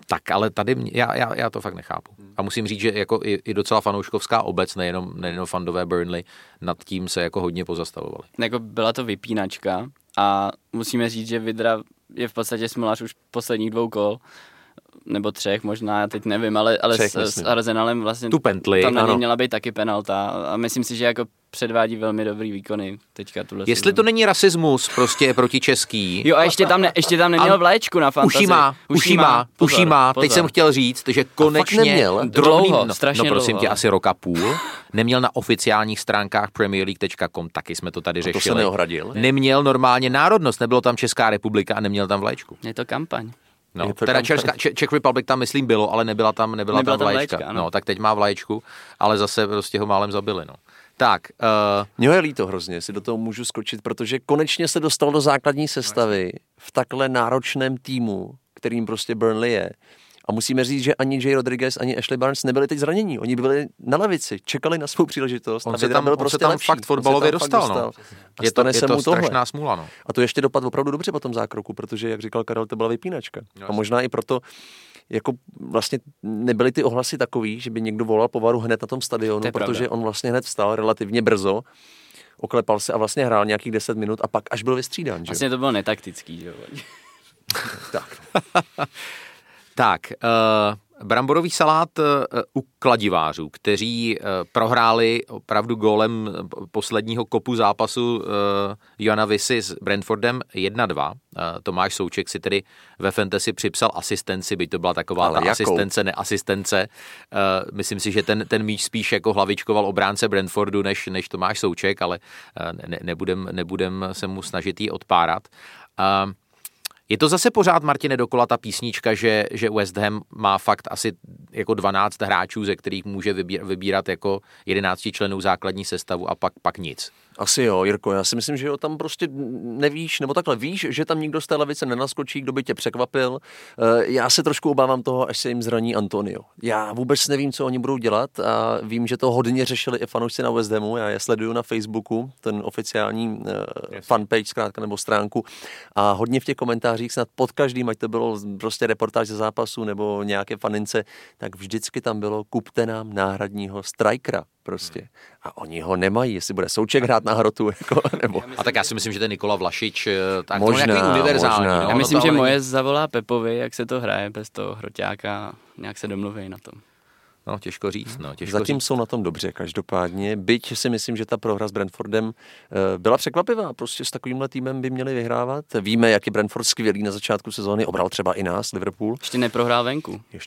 tak ale tady já to fakt nechápu. A musím říct, že jako i docela fanouškovská obec, nejenom fandové Burnley, nad tím se jako hodně pozastavovali. Jako byla to vypínačka a musíme říct, že Vidra je v podstatě smolař už posledních 2 kol, nebo 3 možná, já teď nevím, ale s Arsenalem vlastně tu pentli, tam na něj měla být taky penalta a myslím si, že jako předvádí velmi dobrý výkony teďka. Jestli to není rasismus, prostě proti český. Jo, a ještě tam neměl vlaječku na fantazii. Už jí má. Teď jsem chtěl říct, že konečně dlouho, asi rok a půl, neměl na oficiálních stránkách premierleague.com, taky jsme to tady řešili. To se neohradil. Neměl normálně národnost, nebylo tam Česká republika a neměl tam vlaječku. Je to kampaň. No, teda Czech Republic tam, myslím, bylo, ale nebyla tam vlaječka. No, tak teď má vlaječku, ale zase prostě ho málem zabili, no. Tak. Mně je líto hrozně, si do toho můžu skočit, protože konečně se dostal do základní sestavy v takhle náročném týmu, kterým prostě Burnley je. A musíme říct, že ani Jay Rodriguez, ani Ashley Barnes nebyli teď zranění. Oni byli na lavici, čekali na svou příležitost. On se tam fakt fotbalově dostal. No. Je to strašná smůla. No. A to ještě dopadlo opravdu dobře po tom zákroku, protože, jak říkal Karel, to byla vypínačka. No, a možná i proto jako vlastně nebyly ty ohlasy takový, že by někdo volal po VARu hned na tom stadionu, protože on vlastně hned vstal relativně brzo, oklepal se a vlastně hrál nějakých 10 minut a pak až byl vystřídán. Že? Vlastně to bylo netaktický. Že? Tak. Tak, bramborový salát u kladivářů, kteří prohráli opravdu gólem posledního kopu zápasu Joana Visy s Brentfordem 1-2. Tomáš Souček si tedy ve fantasy připsal asistenci, byť to byla taková ta asistence, neasistence. Myslím si, že ten míč spíš jako hlavičkoval obránce Brentfordu, než Tomáš Souček, ale nebudem se mu snažit jí odpárat. Je to zase pořád, Martine, dokola ta písnička, že West Ham má fakt asi jako 12 hráčů, ze kterých může vybírat jako 11 členů základní sestavu a pak nic. Asi jo, Jirko, já si myslím, že jo, tam prostě nevíš, nebo takhle víš, že tam nikdo z té levice nenaskočí, kdo by tě překvapil. Já se trošku obávám toho, až se jim zraní Antonio. Já vůbec nevím, co oni budou dělat a vím, že to hodně řešili i fanoušci na West Hamu. Já je sleduju na Facebooku, ten oficiální fanpage zkrátka nebo stránku, a hodně v těch komentářích snad pod každým, ať to bylo prostě reportáž ze zápasu nebo nějaké fanince, tak vždycky tam bylo: kupte nám náhradního strikera. Prostě. A oni ho nemají, jestli bude Souček hrát na hrotu. Jako, nebo... A tak já si myslím, že ten Nikola Vlašič, tak možná, to je nějaký univerzální. No, já myslím, že moje zavolá Pepovi, jak se to hraje bez toho hroťáka, nějak se domluví na tom. No, těžko říct. No, těžko Zatím říct. Jsou na tom dobře každopádně, byť si myslím, že ta prohra s Brentfordem byla překvapivá. Prostě s takovýmhle týmem by měli vyhrávat. Víme, jak je Brentford skvělý na začátku sezóny, obral třeba i nás, Liverpool. Ještě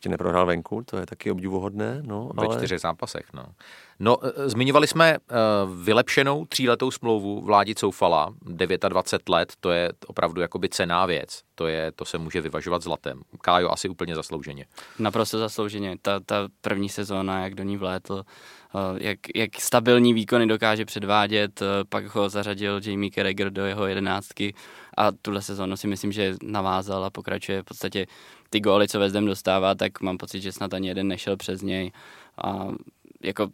neprohrál venku, to je taky obdivuhodné. No, ale... Ve 4 zápasech, no. No, zmiňovali jsme vylepšenou 3letou smlouvu Vládi Coufala, 29 let, to je opravdu jakoby cenná věc. To se může vyvažovat zlatem. Kájo, asi úplně zaslouženě. Naprosto zaslouženě. Ta první sezóna, jak do ní vlétl, jak stabilní výkony dokáže předvádět, pak ho zařadil Jamie Carragher do jeho 11 a tuhle sezónu si myslím, že navázal a pokračuje v podstatě ty góly, co West Ham dostává, tak mám pocit, že snad ani jeden nešel přes něj a jako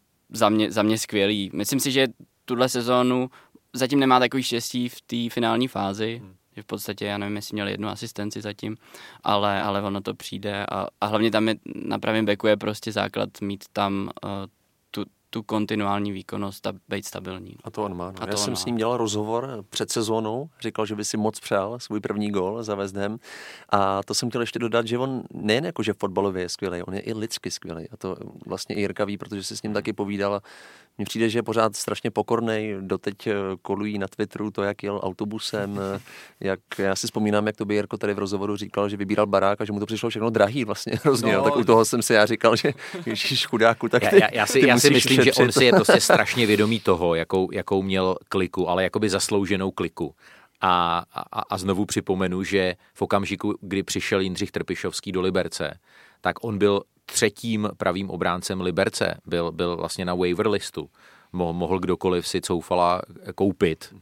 za mě skvělý. Myslím si, že tuhle sezónu zatím nemá takový štěstí v té finální fázi, že v podstatě, já nevím, jestli měl 1 asistenci zatím, ale ono to přijde a hlavně tam je, na pravém beku je prostě základ mít tam tu kontinuální výkonnost a být stabilní. A to on má. No. Já jsem s ním dělal rozhovor před sezónou, říkal, že by si moc přál svůj první gól za West Ham a to jsem chtěl ještě dodat, že on nejen jako, že fotbalově je skvělej, on je i lidsky skvělej a to vlastně i Jirka ví, protože si s ním taky povídal. Mně přijde, že je pořád strašně pokornej, doteď kolují na Twitteru to, jak jel autobusem, já si vzpomínám, jak to by Jirko tady v rozhovoru říkal, že vybíral barák a že mu to přišlo všechno drahý vlastně hrozně, no, tak u toho jsem si já říkal, že ježíš chudáku, tak ty, já si myslím, šetřit. Že on si je prostě strašně vědomý toho, jakou měl kliku, ale jakoby zaslouženou kliku. A znovu připomenu, že v okamžiku, kdy přišel Jindřich Trpišovský do Liberce, tak on byl 3. pravým obráncem Liberce, byl vlastně na waiver listu. Mohl kdokoliv si Coufala koupit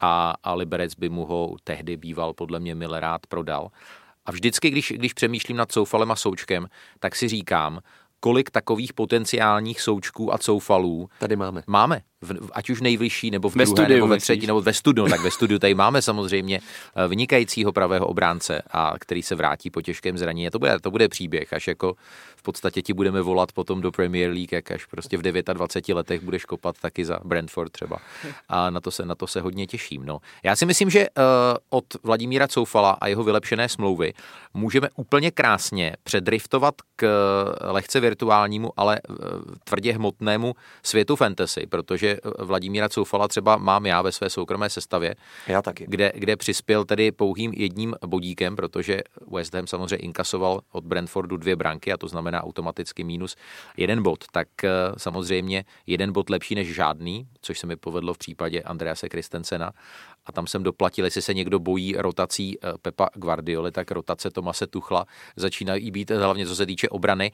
a Liberec by mu ho tehdy býval, podle mě Miller rád prodal. A vždycky, když přemýšlím nad Coufalem a Součkem, tak si říkám, kolik takových potenciálních Součků a Coufalů tady máme. Máme. Ať už nejvyšší, nebo v druhé, studiu, nebo ve třetí, nebo ve studiu. Tak ve studiu tady máme samozřejmě vynikajícího pravého obránce, a který se vrátí po těžkém zranění. A to bude příběh, až jako v podstatě ti budeme volat potom do Premier League, jak až prostě v 29 letech budeš kopat taky za Brentford třeba. A na to se hodně těším. No. Já si myslím, že od Vladimíra Coufala a jeho vylepšené smlouvy můžeme úplně krásně předriftovat k lehce virtuálnímu, ale tvrdě hmotnému světu fantasy, protože Vladimíra Coufala třeba mám já ve své soukromé sestavě, já taky. Kde přispěl tedy pouhým 1 bodíkem, protože West Ham samozřejmě inkasoval od Brentfordu 2 branky a to znamená automaticky minus 1 bod. Tak samozřejmě 1 bod lepší než žádný, což se mi povedlo v případě Andrease Christensena. A tam jsem doplatil, jestli se někdo bojí rotací Pepa Guardioli, tak rotace Tomase Tuchla začínají být, hlavně co se týče obrany,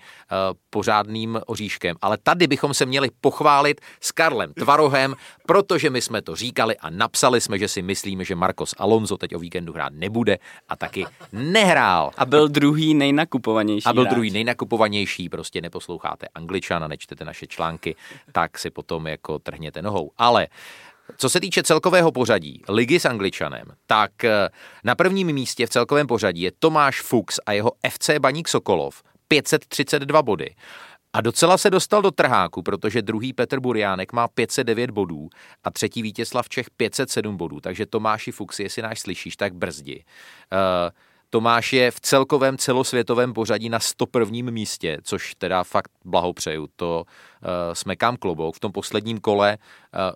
pořádným oříškem. Ale tady bychom se měli pochválit s Karlem Tvarohem, protože my jsme to říkali a napsali jsme, že si myslíme, že Marcos Alonso teď o víkendu hrát nebude a taky nehrál. A byl druhý nejnakupovanější. Prostě neposloucháte Angličana, nečtete naše články, tak si potom jako trhněte nohou. Ale co se týče celkového pořadí ligy s Angličanem, tak na prvním místě v celkovém pořadí je Tomáš Fuchs a jeho FC Baník Sokolov, 532 body. A docela se dostal do trháku, protože druhý Petr Buriánek má 509 bodů a třetí Vítězslav Čech 507 bodů. Takže Tomáši Fuchsi, jestli náš slyšíš, tak brzdi. Tomáš je v celkovém celosvětovém pořadí na 101. místě, což teda fakt blahopřeju. To smekám klobouk. V tom posledním kole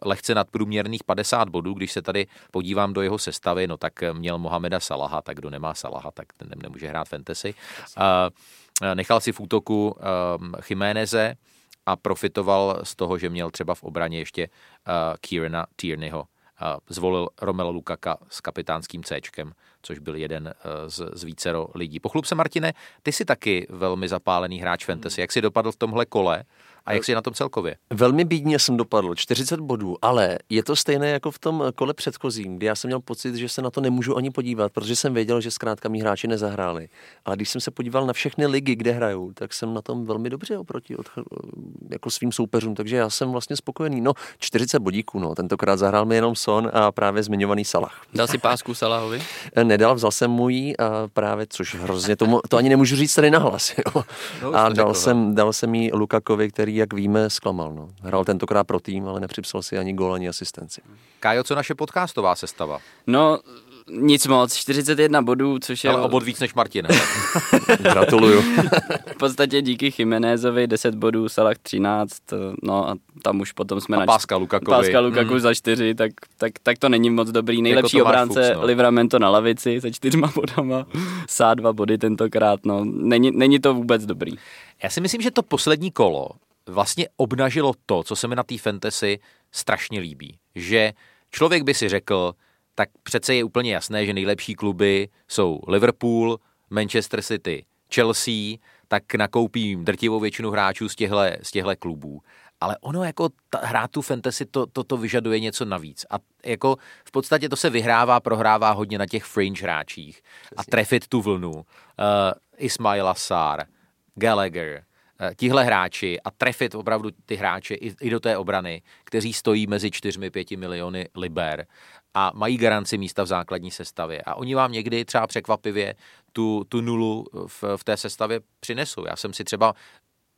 lehce nadprůměrných 50 bodů, když se tady podívám do jeho sestavy, no tak měl Mohameda Salaha, tak kdo nemá Salaha, tak ten nemůže hrát fantasy. Nechal si v útoku Jiméneze a profitoval z toho, že měl třeba v obraně ještě Kierana Tierneyho. Zvolil Romelu Lukaka s kapitánským C-čkem, což byl jeden z vícero lidí. Pochlub se, Martine, ty jsi taky velmi zapálený hráč fantasy. Jak jsi dopadl v tomhle kole a jak jsi na tom celkově? Velmi bídně jsem dopadl, 40 bodů, ale je to stejné jako v tom kole předchozím, kdy já jsem měl pocit, že se na to nemůžu ani podívat, protože jsem věděl, že zkrátka mý hráči nezahráli. Ale když jsem se podíval na všechny ligy, kde hrajou, tak jsem na tom velmi dobře oproti jako svým soupeřům, takže já jsem vlastně spokojený. No, 40 bodíků, no, tentokrát zahrál mi jenom Son a právě zmiňovaný Salah. Dal si pásku Salahovi? Nedal, vzal jsem mu ji a právě, což hrozně, to ani nemůžu říct tady nahlas. No, a dal jsem ji Lukakovi, který, jak víme, zklamal. No. Hrál tentokrát pro tým, ale nepřipsal si ani gól, ani asistenci. Kájo, co naše podcastová sestava? No, Nic moc, 41 bodů, což je... Ale o bod víc než Martin. Gratuluju. V podstatě díky Jiménezovi 10 bodů, Salah 13, no a tam už potom jsme... A páska Lukakovi. Páska Lukaku za 4, tak to není moc dobrý. Nejlepší jako obránce Fuchs, no. Livramento na lavici se 4 bodama, Sá 2 body tentokrát, no. Není to vůbec dobrý. Já si myslím, že to poslední kolo vlastně obnažilo to, co se mi na té fantasy strašně líbí. Že člověk by si řekl, tak přece je úplně jasné, že nejlepší kluby jsou Liverpool, Manchester City, Chelsea, tak nakoupím drtivou většinu hráčů z těchto klubů. Ale ono jako hrát tu fantasy, to vyžaduje něco navíc. A jako v podstatě to se vyhrává, prohrává hodně na těch fringe hráčích. A trefit tu vlnu. Ismaila Sarr, Gallagher, tihle hráči a trefit opravdu ty hráče i do té obrany, kteří stojí mezi 4-5 miliony liber a mají garanci místa v základní sestavě. A oni vám někdy třeba překvapivě tu nulu v té sestavě přinesou. Já jsem si třeba...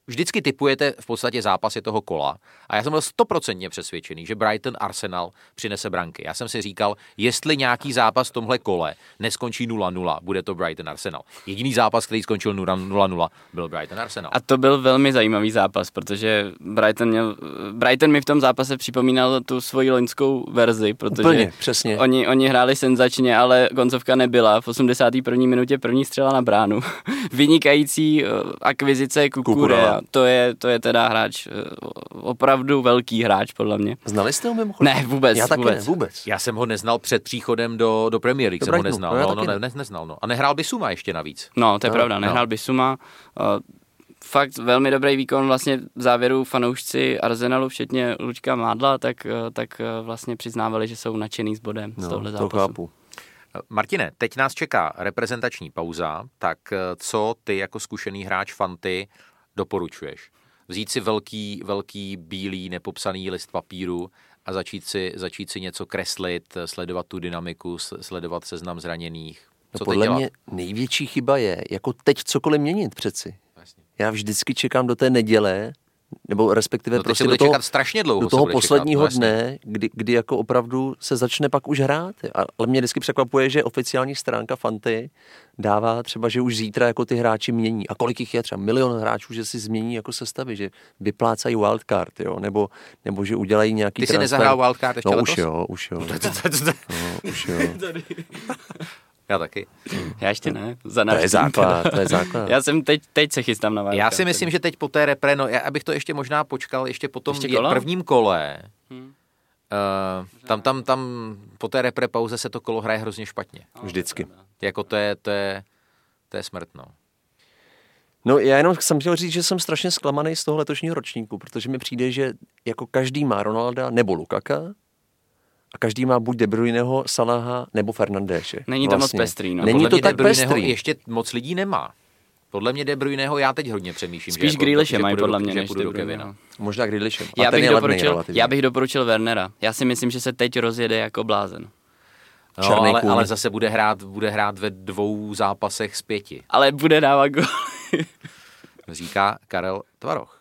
Vždycky tipujete v podstatě zápasy toho kola a já jsem byl 100% přesvědčený, že Brighton Arsenal přinese branky. Já jsem si říkal, jestli nějaký zápas v tomhle kole neskončí 0-0, bude to Brighton Arsenal. Jediný zápas, který skončil 0-0, byl Brighton Arsenal. A to byl velmi zajímavý zápas, protože Brighton mi v tom zápase připomínal tu svoji loňskou verzi, protože úplně, přesně. Oni hráli senzačně, ale koncovka nebyla. V 81. minutě první střela na bránu. Vynikající akvizice Kukure. To je teda hráč, opravdu velký hráč, podle mě. Znali jste ho mimochodem? Ne, vůbec. Já taky vůbec. Já jsem ho neznal před příchodem do Premier League, jsem ho neznal. No, neznal. A nehrál Bissouma ještě navíc. No, to je pravda, nehrál Bissouma. Fakt velmi dobrý výkon, vlastně v závěru fanoušci Arsenalu, včetně Luďka Mádla, tak vlastně přiznávali, že jsou nadšený s bodem z tohle zápasu. To chápu. Martine, teď nás čeká reprezentační pauza, tak co ty jako zkušený hráč Fanty doporučuješ? Vzít si velký bílý nepopsaný list papíru a začít si něco kreslit, sledovat tu dynamiku, sledovat seznam zraněných. Co podle mě největší chyba je, jako teď cokoliv měnit přeci. Jasně. Já vždycky čekám do té neděle, nebo respektive prostě do toho posledního dne, kdy jako opravdu se začne pak už hrát. Ale mě vždycky překvapuje, že oficiální stránka Fanty dává třeba, že už zítra jako ty hráči mění. A kolik jich je? Třeba 1 milion hráčů, že si změní jako sestavy, že vyplácají wildcard, jo? Nebo že udělají nějaký... Ty si nezahrál wildcard ještě letos? Už jo. Já taky. Já ještě ne. To je základ. Já jsem teď se chystám na válku. Já si myslím, že teď po té repre, abych to ještě možná počkal, ještě po tom prvním kole. Tam po té repre pauze se to kolo hraje hrozně špatně. Vždycky. Jako to je smrtno. No já jenom jsem chtěl říct, že jsem strašně zklamaný z toho letošního ročníku, protože mi přijde, že jako každý má Ronalda nebo Lukaka, a každý má buď De Bruyneho, Salaha nebo Fernandéše. Není to vlastně moc pestrý. No. Není to tak pestrý. Ještě moc lidí nemá. Podle mě De Bruyneho já teď hodně přemýšlím. Spíš Grealishe mají podle mě než De Bruyneho. Možná Grealishe. Já bych doporučil Wernera. Já si myslím, že se teď rozjede jako blázen. No, ale zase bude hrát ve 2 zápasech z 5. Ale bude dávat gól. Říká Karel Tvaroch.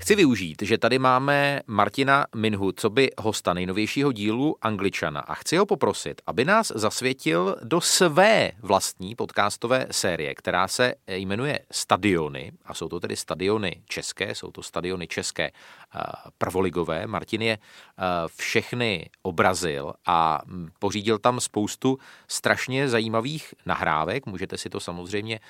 Chci využít, že tady máme Martina Minhu, coby hosta nejnovějšího dílu Angličana, a chci ho poprosit, aby nás zasvětil do své vlastní podcastové série, která se jmenuje Stadiony, a jsou to tedy stadiony české, prvoligové. Martin je všechny obrazil a pořídil tam spoustu strašně zajímavých nahrávek, můžete si to samozřejmě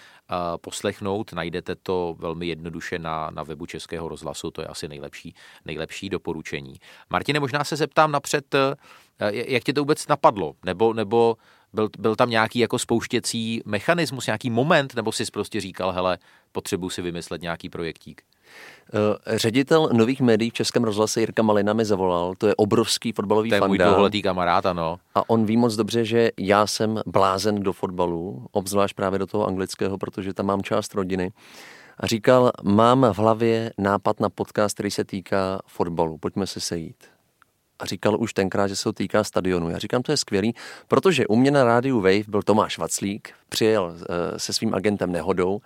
poslechnout, najdete to velmi jednoduše na webu Českého rozhlasu. To je asi nejlepší doporučení. Martine, možná se zeptám napřed, jak tě to vůbec napadlo? Nebo byl tam nějaký jako spouštěcí mechanismus, nějaký moment, nebo jsi prostě říkal, hele, potřebuji si vymyslet nějaký projektík? Ředitel nových médií v Českém rozhlase Jirka Malina mi zavolal, to je obrovský fotbalový fanda. To je můj dlouholetý kamarád, ano. A on ví moc dobře, že já jsem blázen do fotbalu, obzvlášť právě do toho anglického, protože tam mám část rodiny. A říkal, mám v hlavě nápad na podcast, který se týká fotbalu, pojďme se sejít. A říkal už tenkrát, že se to týká stadionu. Já říkám, to je skvělý, protože u mě na rádiu Wave byl Tomáš Vaclík, přijel se svým agentem Nehodou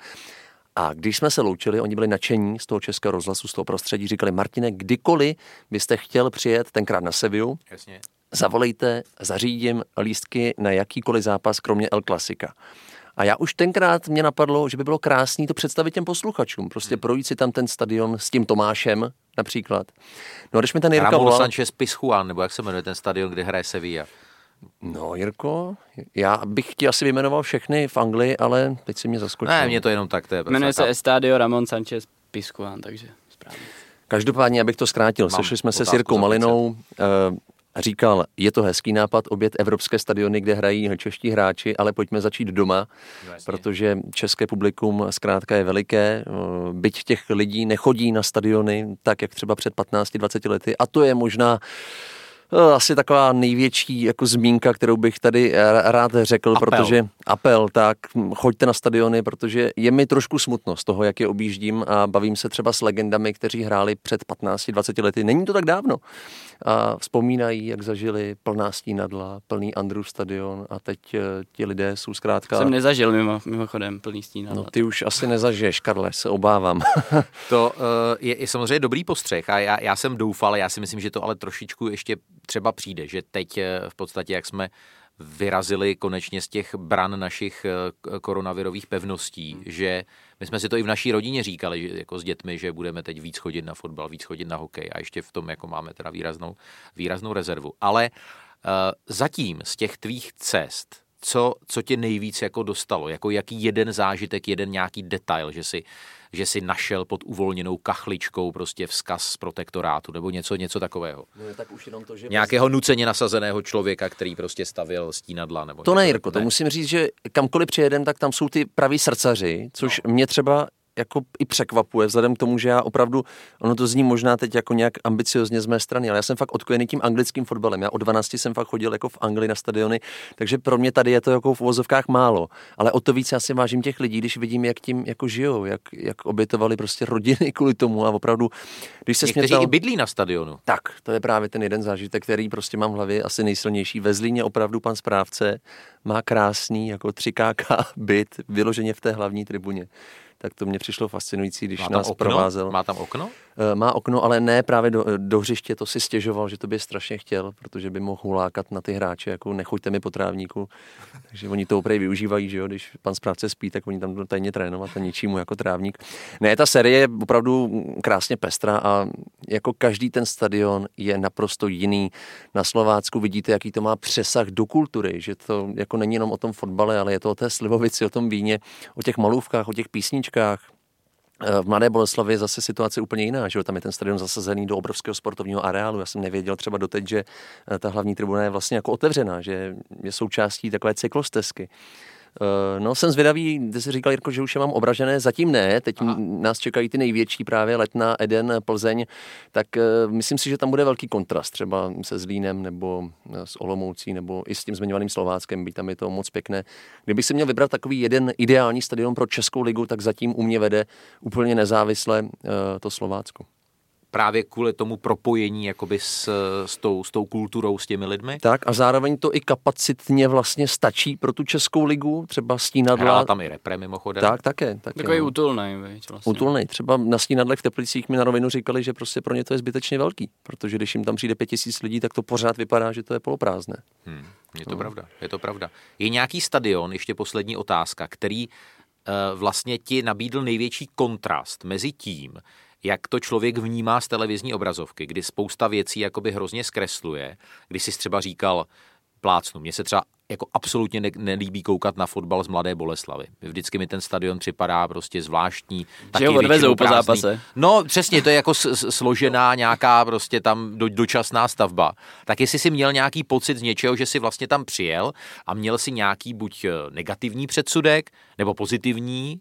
A když jsme se loučili, oni byli nadšení z toho Českého rozhlasu, z toho prostředí, říkali: Martine, kdykoliv byste chtěl přijet, tenkrát na Sevillu, zavolejte, zařídím lístky na jakýkoliv zápas, kromě El Clasica. A já už tenkrát mě napadlo, že by bylo krásný to představit těm posluchačům, prostě projít si tam ten stadion s tím Tomášem například. No a když mi ten Jirka volal... Sanchez Pizjuán, nebo jak se jmenuje ten stadion, kde hraje Sevilla. No, Jirko, já bych ti asi vyjmenoval všechny v Anglii, ale teď si mě zaskočil. Ne, mě to jenom tak, to je. Jmenuje se Estadio Ramón Sánchez Pizjuán, takže správně. Každopádně, abych to zkrátil, sešli jsme se s Jirkou Malinou, říkal, je to hezký nápad, obět evropské stadiony, kde hrají čeští hráči, ale pojďme začít doma, protože české publikum zkrátka je veliké, byť těch lidí nechodí na stadiony tak, jak třeba před 15-20 lety, a to je možná asi taková největší jako zmínka, kterou bych tady rád řekl, protože apel, tak choďte na stadiony, protože je mi trošku smutno z toho, jak je objíždím a bavím se třeba s legendami, kteří hráli před 15-20 lety. Není to tak dávno. A vzpomínají, jak zažili plná stínadla, plný Andrův stadion, a teď ti lidé jsou zkrátka... Jsem nezažil mimochodem plný stínadla. No, ty už asi nezažiješ, Karle, se obávám. To je samozřejmě dobrý postřeh a já jsem doufal, já si myslím, že to ale trošičku ještě třeba přijde, že teď v podstatě, jak jsme vyrazili konečně z těch bran našich koronavirových pevností, že my jsme si to i v naší rodině říkali, že jako s dětmi, že budeme teď víc chodit na fotbal, víc chodit na hokej, a ještě v tom jako máme teda výraznou rezervu. Ale zatím z těch tvých cest, co tě nejvíc jako dostalo, jako jaký jeden zážitek, jeden nějaký detail, že si našel pod uvolněnou kachličkou prostě vzkaz z protektorátu nebo něco takového. No, tak už jenom to, že nějakého nuceně nasazeného člověka, který prostě stavil stínadla nebo... To ne, Jirko, to musím říct, že kamkoliv přijedem, tak tam jsou ty praví srdcaři, což mě třeba jako i překvapuje, vzhledem k tomu, že já opravdu, ono to zní možná teď jako nějak ambiciozně z mé strany, ale já jsem fakt odkojený tím anglickým fotbalem. Já od 12 jsem fakt chodil jako v Anglii na stadiony, takže pro mě tady je to jako v uvozovkách málo. Ale o to víc já si vážím těch lidí, když vidím, jak tím jako žijou, jak obětovali prostě rodiny kvůli tomu, a opravdu, když se někteří i bydlí na stadionu. Tak, to je právě ten jeden zážitek, který prostě mám v hlavě asi nejsilnější. Ve Zlíně opravdu pan správce má krásný jako 3KK byt vyloženě v té hlavní tribuně. Tak to mě přišlo fascinující, když nás provázel. Má tam okno? Má okno, ale ne právě do hřiště, to si stěžoval, že to by strašně chtěl, protože by mohl hulákat na ty hráče, jako nechoďte mi po trávníku. Takže oni to opravdu využívají, že jo, když pan správce spí, tak oni tam tajně trénovat a ničímu jako trávník. Ne, ta série je opravdu krásně pestrá a jako každý ten stadion je naprosto jiný. Na Slovácku vidíte, jaký to má přesah do kultury, že to jako není jenom o tom fotbale, ale je to o té slivovici, o tom víně, o těch malůvkách, o těch písničkách. V Mladé Boleslavi je zase situace úplně jiná, že jo? Tam je ten stadion zasazený do obrovského sportovního areálu. Já jsem nevěděl třeba doteď, že ta hlavní tribuna je vlastně jako otevřená, že je součástí takové cyklostezky. No, jsem zvědavý, kde jsi říkal, Jirko, že už je mám obražené, zatím ne, teď nás čekají ty největší právě Letná, Eden, Plzeň, tak myslím si, že tam bude velký kontrast třeba se Zlínem nebo s Olomoucí nebo i s tím zmiňovaným Slováckem, byť tam je to moc pěkné. Kdybych si měl vybrat takový jeden ideální stadion pro Českou ligu, tak zatím u mě vede úplně nezávisle to Slovácko. Právě kvůli tomu propojení jakoby s tou kulturou, s těmi lidmi. Tak a zároveň to i kapacitně vlastně stačí pro tu Českou ligu, třeba stínadla. Hrála tam i repre mimochodem. Tak, také. Takový útulnej. Vlastně. Útulnej. Třeba na stínadlech v Teplicích mi na rovinu říkali, že prostě pro ně to je zbytečně velký, protože když jim tam přijde 5000 lidí, tak to pořád vypadá, že to je poloprázdné. Je to pravda. Je nějaký stadion, ještě poslední otázka, který vlastně ti nabídl největší kontrast mezi tím, jak to člověk vnímá z televizní obrazovky, kdy spousta věcí jakoby hrozně zkresluje, kdy jsi třeba říkal, plácnu, mně se třeba jako absolutně nelíbí koukat na fotbal z Mladé Boleslavy. Vždycky mi ten stadion připadá prostě zvláštní. Že ho odvezou po zápase. No přesně, to je jako složená nějaká prostě tam dočasná stavba. Tak jestli jsi měl nějaký pocit z něčeho, že jsi vlastně tam přijel a měl si nějaký buď negativní předsudek, nebo pozitivní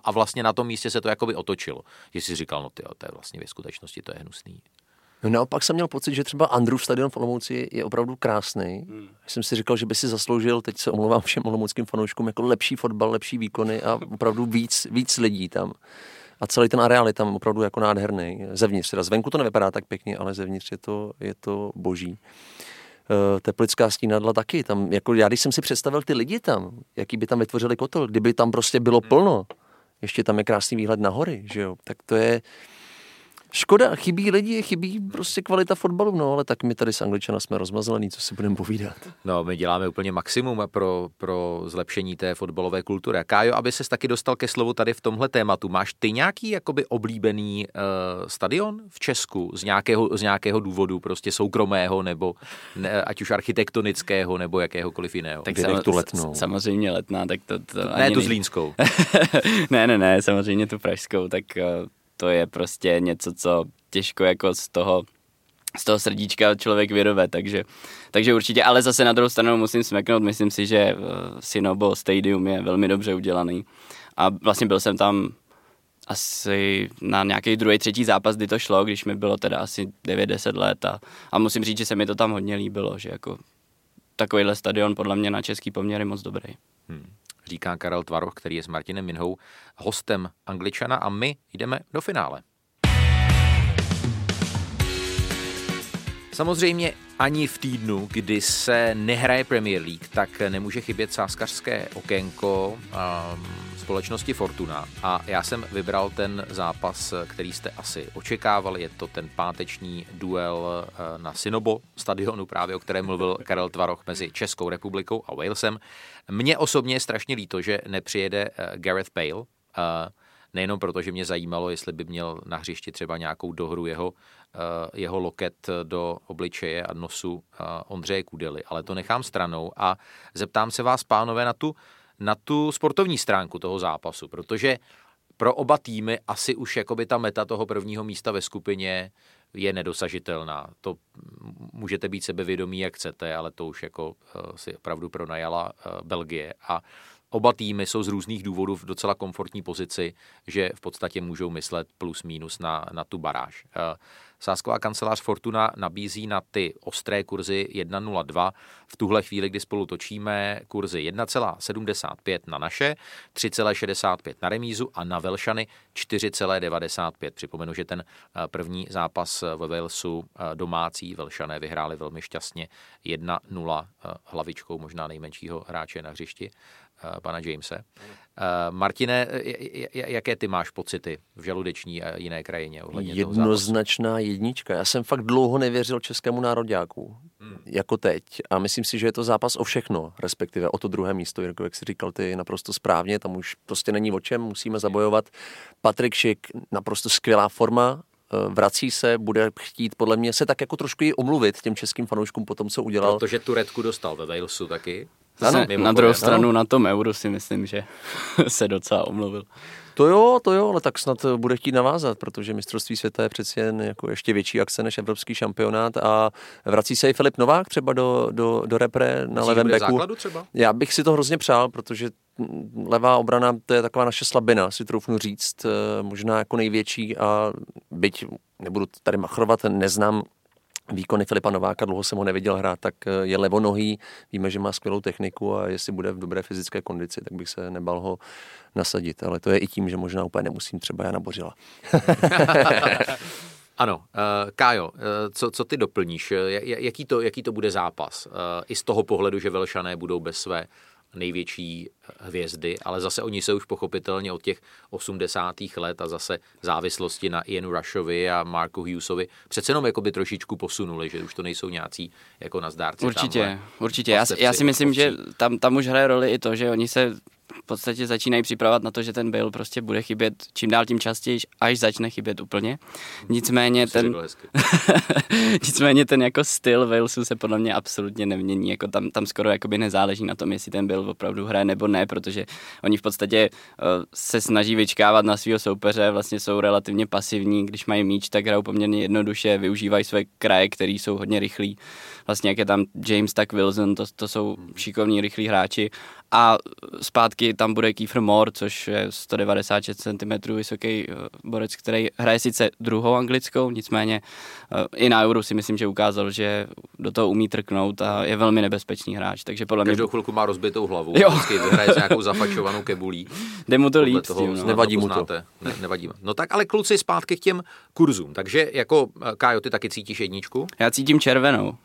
a vlastně na tom místě se to jakoby otočilo. Že jsi říkal, no tyjo, to je vlastně ve skutečnosti, to je hnusný. No, naopak jsem měl pocit, že třeba Andrův stadion v Olomouci je opravdu krásný. Jsem si říkal, že by si zasloužil, teď se omlouvám všem olomouckým fanouškům, jako lepší fotbal, lepší výkony a opravdu víc lidí tam. A celý ten areál je tam opravdu jako nádherný. Zevnitř, teda zvenku to nevypadá tak pěkně, ale zevnitř je to boží. Teplická stínadla taky. Tam, jako já, když jsem si představil ty lidi tam, jaký by tam vytvořili kotel, kdyby tam prostě bylo plno, ještě tam je krásný výhled na hory, že jo, tak to je škoda, chybí lidi, chybí prostě kvalita fotbalu, no ale tak my tady s Angličana jsme rozmazlený, co si budeme povídat. No, my děláme úplně maximum pro zlepšení té fotbalové kultury. A Kájo, aby ses taky dostal ke slovu tady v tomhle tématu, máš ty nějaký jakoby oblíbený stadion v Česku z nějakého důvodu, prostě soukromého nebo ne, ať už architektonického nebo jakéhokoliv jiného? Tak samozřejmě Letná, tak to ne ani tu Zlínskou. ne, samozřejmě tu pražskou, tak to je prostě něco, co těžko jako z toho srdíčka člověk vyrove, takže určitě, ale zase na druhou stranu musím smeknout, myslím si, že Sinobo Stadium je velmi dobře udělaný a vlastně byl jsem tam asi na nějaký druhý, třetí zápas, kdy to šlo, když mi bylo teda asi 9-10 let a musím říct, že se mi to tam hodně líbilo, že jako takovýhle stadion podle mě na český poměry moc dobrý. Říká Karel Tvaroch, který je s Martinem Minhou hostem Angličana a my jdeme do finále. Samozřejmě ani v týdnu, kdy se nehraje Premier League, tak nemůže chybět sázkařské okénko společnosti Fortuna. A já jsem vybral ten zápas, který jste asi očekávali. Je to ten páteční duel na Sinobo stadionu, právě o kterém mluvil Karel Tvaroch, mezi Českou republikou a Walesem. Mně osobně je strašně líto, že nepřijede Gareth Bale, nejenom proto, že mě zajímalo, jestli by měl na hřišti třeba nějakou dohru jeho loket do obličeje a nosu Ondřeje Kudely, ale to nechám stranou a zeptám se vás, pánové, na tu sportovní stránku toho zápasu, protože pro oba týmy asi už jakoby ta meta toho prvního místa ve skupině je nedosažitelná. To můžete být sebevědomí, jak chcete, ale to už jako si opravdu pronajala Belgie a oba týmy jsou z různých důvodů v docela komfortní pozici, že v podstatě můžou myslet plus minus na tu baráž. Sázková kancelář Fortuna nabízí na ty ostré kurzy 1,02. V tuhle chvíli, kdy spolu točíme, kurzy 1,75 na naše, 3,65 na remízu a na Velšany 4,95. Připomenu, že ten první zápas ve Walesu domácí Velšané vyhráli velmi šťastně 1-0 hlavičkou možná nejmenšího hráče na hřišti, pana Jamese. Martine, jaké ty máš pocity v žaludeční a jiné krajině ohledně toho zápasu? Jednoznačná jednička. Já jsem fakt dlouho nevěřil českému nároďáku, jako teď. A myslím si, že je to zápas o všechno, respektive o to druhé místo. Jirko, jak jsi říkal, ty naprosto správně, tam už prostě není o čem, musíme zabojovat. Patrik Šik, naprosto skvělá forma, vrací se, bude chtít podle mě se tak jako trošku ji omluvit těm českým fanouškům po tom, co udělal. Protože tu redku dostal ve Walesu taky. Ano, na druhou stranu ano. Na tom euru si myslím, že se docela omluvil. To jo, ale tak snad bude chtít navázat, protože mistrovství světa je přeci jen jako ještě větší akce než evropský šampionát a vrací se i Filip Novák třeba do repre na levém beku. Já bych si to hrozně přál, protože levá obrana to je taková naše slabina, si troufnu říct, možná jako největší a byť nebudu tady machrovat, neznám výkony Filipa Nováka, dlouho jsem ho neviděl hrát, tak je levonohý, víme, že má skvělou techniku a jestli bude v dobré fyzické kondici, tak bych se nebal ho nasadit, ale to je i tím, že možná úplně nemusím třeba Jana Bořila. Ano, Kájo, co ty doplníš? Jaký to bude zápas? I z toho pohledu, že Velšané budou bez své největší hvězdy, ale zase oni se už pochopitelně od těch 80. let a zase závislosti na Ianu Rushovi a Marku Hughesovi přece jenom jako by trošičku posunuli, že už to nejsou nějací jako nazdárci. Určitě. Já si myslím, že tam už hraje roli i to, že oni se v podstatě začínají připravovat na to, že ten Bale prostě bude chybět čím dál tím častěji, až začne chybět úplně. Nicméně ten jako styl Walesu se podle mě absolutně nemění, jako tam skoro jakoby nezáleží na tom, jestli ten Bale opravdu hraje nebo ne, protože oni v podstatě se snaží vyčkávat na svého soupeře, vlastně jsou relativně pasivní, když mají míč, tak hrajou poměrně jednoduše, využívají své kraje, které jsou hodně rychlí. Vlastně jak je tam James, tak Wilson, to jsou šikovní rychlí hráči a zpátky tam bude Kiefer Moore, což je 196 cm vysoký borec, který hraje sice druhou anglickou, nicméně i na Euro si myslím, že ukázal, že do toho umí trknout a je velmi nebezpečný hráč, takže podle mě každou chvilku má rozbitou hlavu, hraje s nějakou zafačovanou kebulí. Jde mu to líp, nevadí mu to. Nevadí. No tak ale kluci, zpátky k těm kurzům, takže jako Kájo, ty taky cítíš jedničku? Já cítím červenou.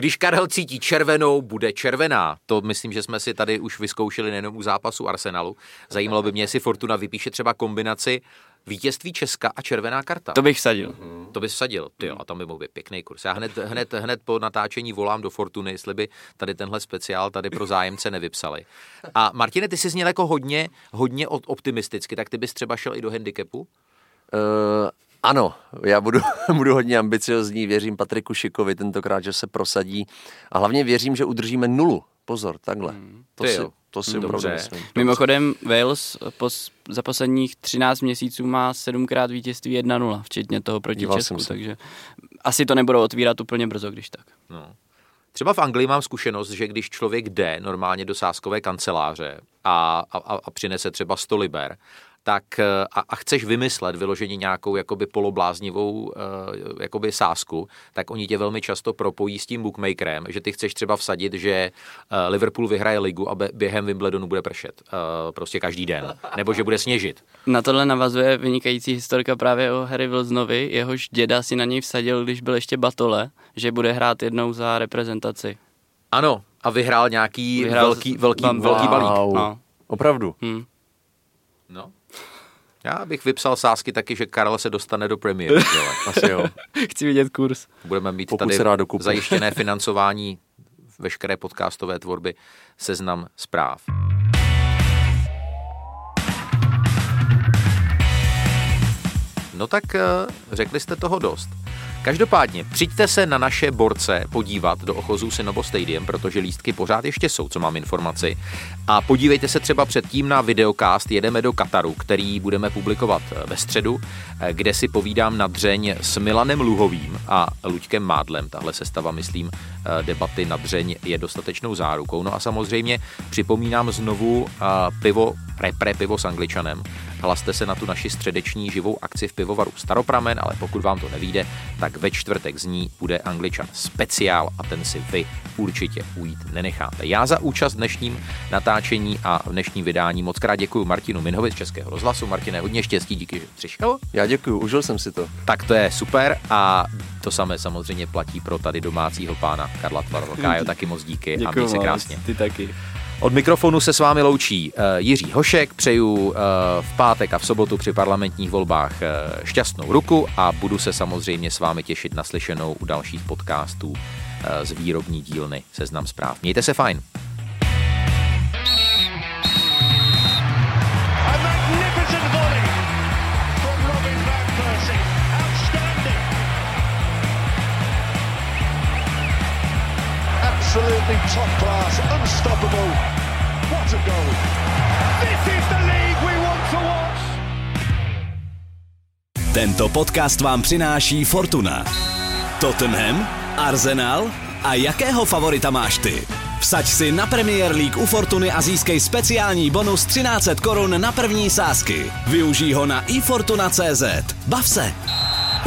Když Karel cítí červenou, bude červená. To myslím, že jsme si tady už vyzkoušeli nejenom u zápasu Arsenalu. Zajímalo by mě, jestli Fortuna vypíše třeba kombinaci vítězství Česka a červená karta. To bych vsadil. To bys vsadil, ty jo, a tam by mohl být pěkný kurz. Já hned po natáčení volám do Fortuny, jestli by tady tenhle speciál tady pro zájemce nevypsali. A Martine, ty jsi zněl jako hodně optimisticky, tak ty bys třeba šel i do handicapu? Ano, já budu hodně ambiciozní, věřím Patriku Šikovi tentokrát, že se prosadí a hlavně věřím, že udržíme nulu. Pozor, takhle. To si opravdu myslím. Mimochodem Wales za posledních 13 měsíců má 7krát vítězství 1-0, včetně toho proti Česku, takže asi to nebudou otvírat úplně brzo, když tak. No. Třeba v Anglii mám zkušenost, že když člověk jde normálně do sázkové kanceláře a přinese třeba 100 liber, tak a chceš vymyslet vyloženě nějakou jakoby polobláznivou jakoby sázku, tak oni tě velmi často propojí s tím bookmakerem, že ty chceš třeba vsadit, že Liverpool vyhraje ligu a během Wimbledonu bude pršet. Prostě každý den. Nebo že bude sněžit. Na tohle navazuje vynikající historka právě o Harry Wilsonovi. Jehož děda si na něj vsadil, když byl ještě Batole, že bude hrát jednou za reprezentaci. Ano, a vyhrál nějaký velký balík. No. Opravdu? No. Já bych vypsal sázky taky, že Karel se dostane do Premier League. Asi jo. Chci vidět kurz. Budeme mít pokud tady zajištěné financování veškeré podcastové tvorby Seznam zpráv. No tak řekli jste toho dost. Každopádně přijďte se na naše borce podívat do Ochozů Sinobo Stadium, protože lístky pořád ještě jsou, co mám informaci. A podívejte se třeba předtím na videocast Jedeme do Kataru, který budeme publikovat ve středu, kde si povídám na dřeň s Milanem Luhovým a Luďkem Mádlem. Tahle sestava, myslím, debaty na dřeň je dostatečnou zárukou. No a samozřejmě připomínám znovu pivo, repré pivo s Angličanem. Hlaste se na tu naši středeční živou akci v pivovaru Staropramen, ale pokud vám to nevyjde, tak ve čtvrtek z ní bude Angličan speciál a ten si vy určitě ujít nenecháte. Já za účast v dnešním natáčení a v dnešním vydání moc krát děkuji Martinu Minhovi z Českého rozhlasu. Martine, hodně štěstí, díky, že přišel. Já děkuji, užil jsem si to. Tak to je super a to samé samozřejmě platí pro tady domácího pána Karla Tvarocha. Jo, taky moc díky. Děkuju a měj se krásně. Ty taky. Od mikrofonu se s vámi loučí Jiří Hošek, přeju v pátek a v sobotu při parlamentních volbách šťastnou ruku a budu se samozřejmě s vámi těšit na slyšenou u dalších podcastů z výrobní dílny Seznam zpráv. Mějte se fajn. Absolutely top class, unstoppable. What a goal. This is the league we want to watch. Tento podcast vám přináší Fortuna. Tottenham, Arsenal a jakého favorita máš ty? Vsaď si na Premier League u Fortuny a získej speciální bonus 1 300 Kč na první sázky. Využij ho na ifortuna.cz. Bav se!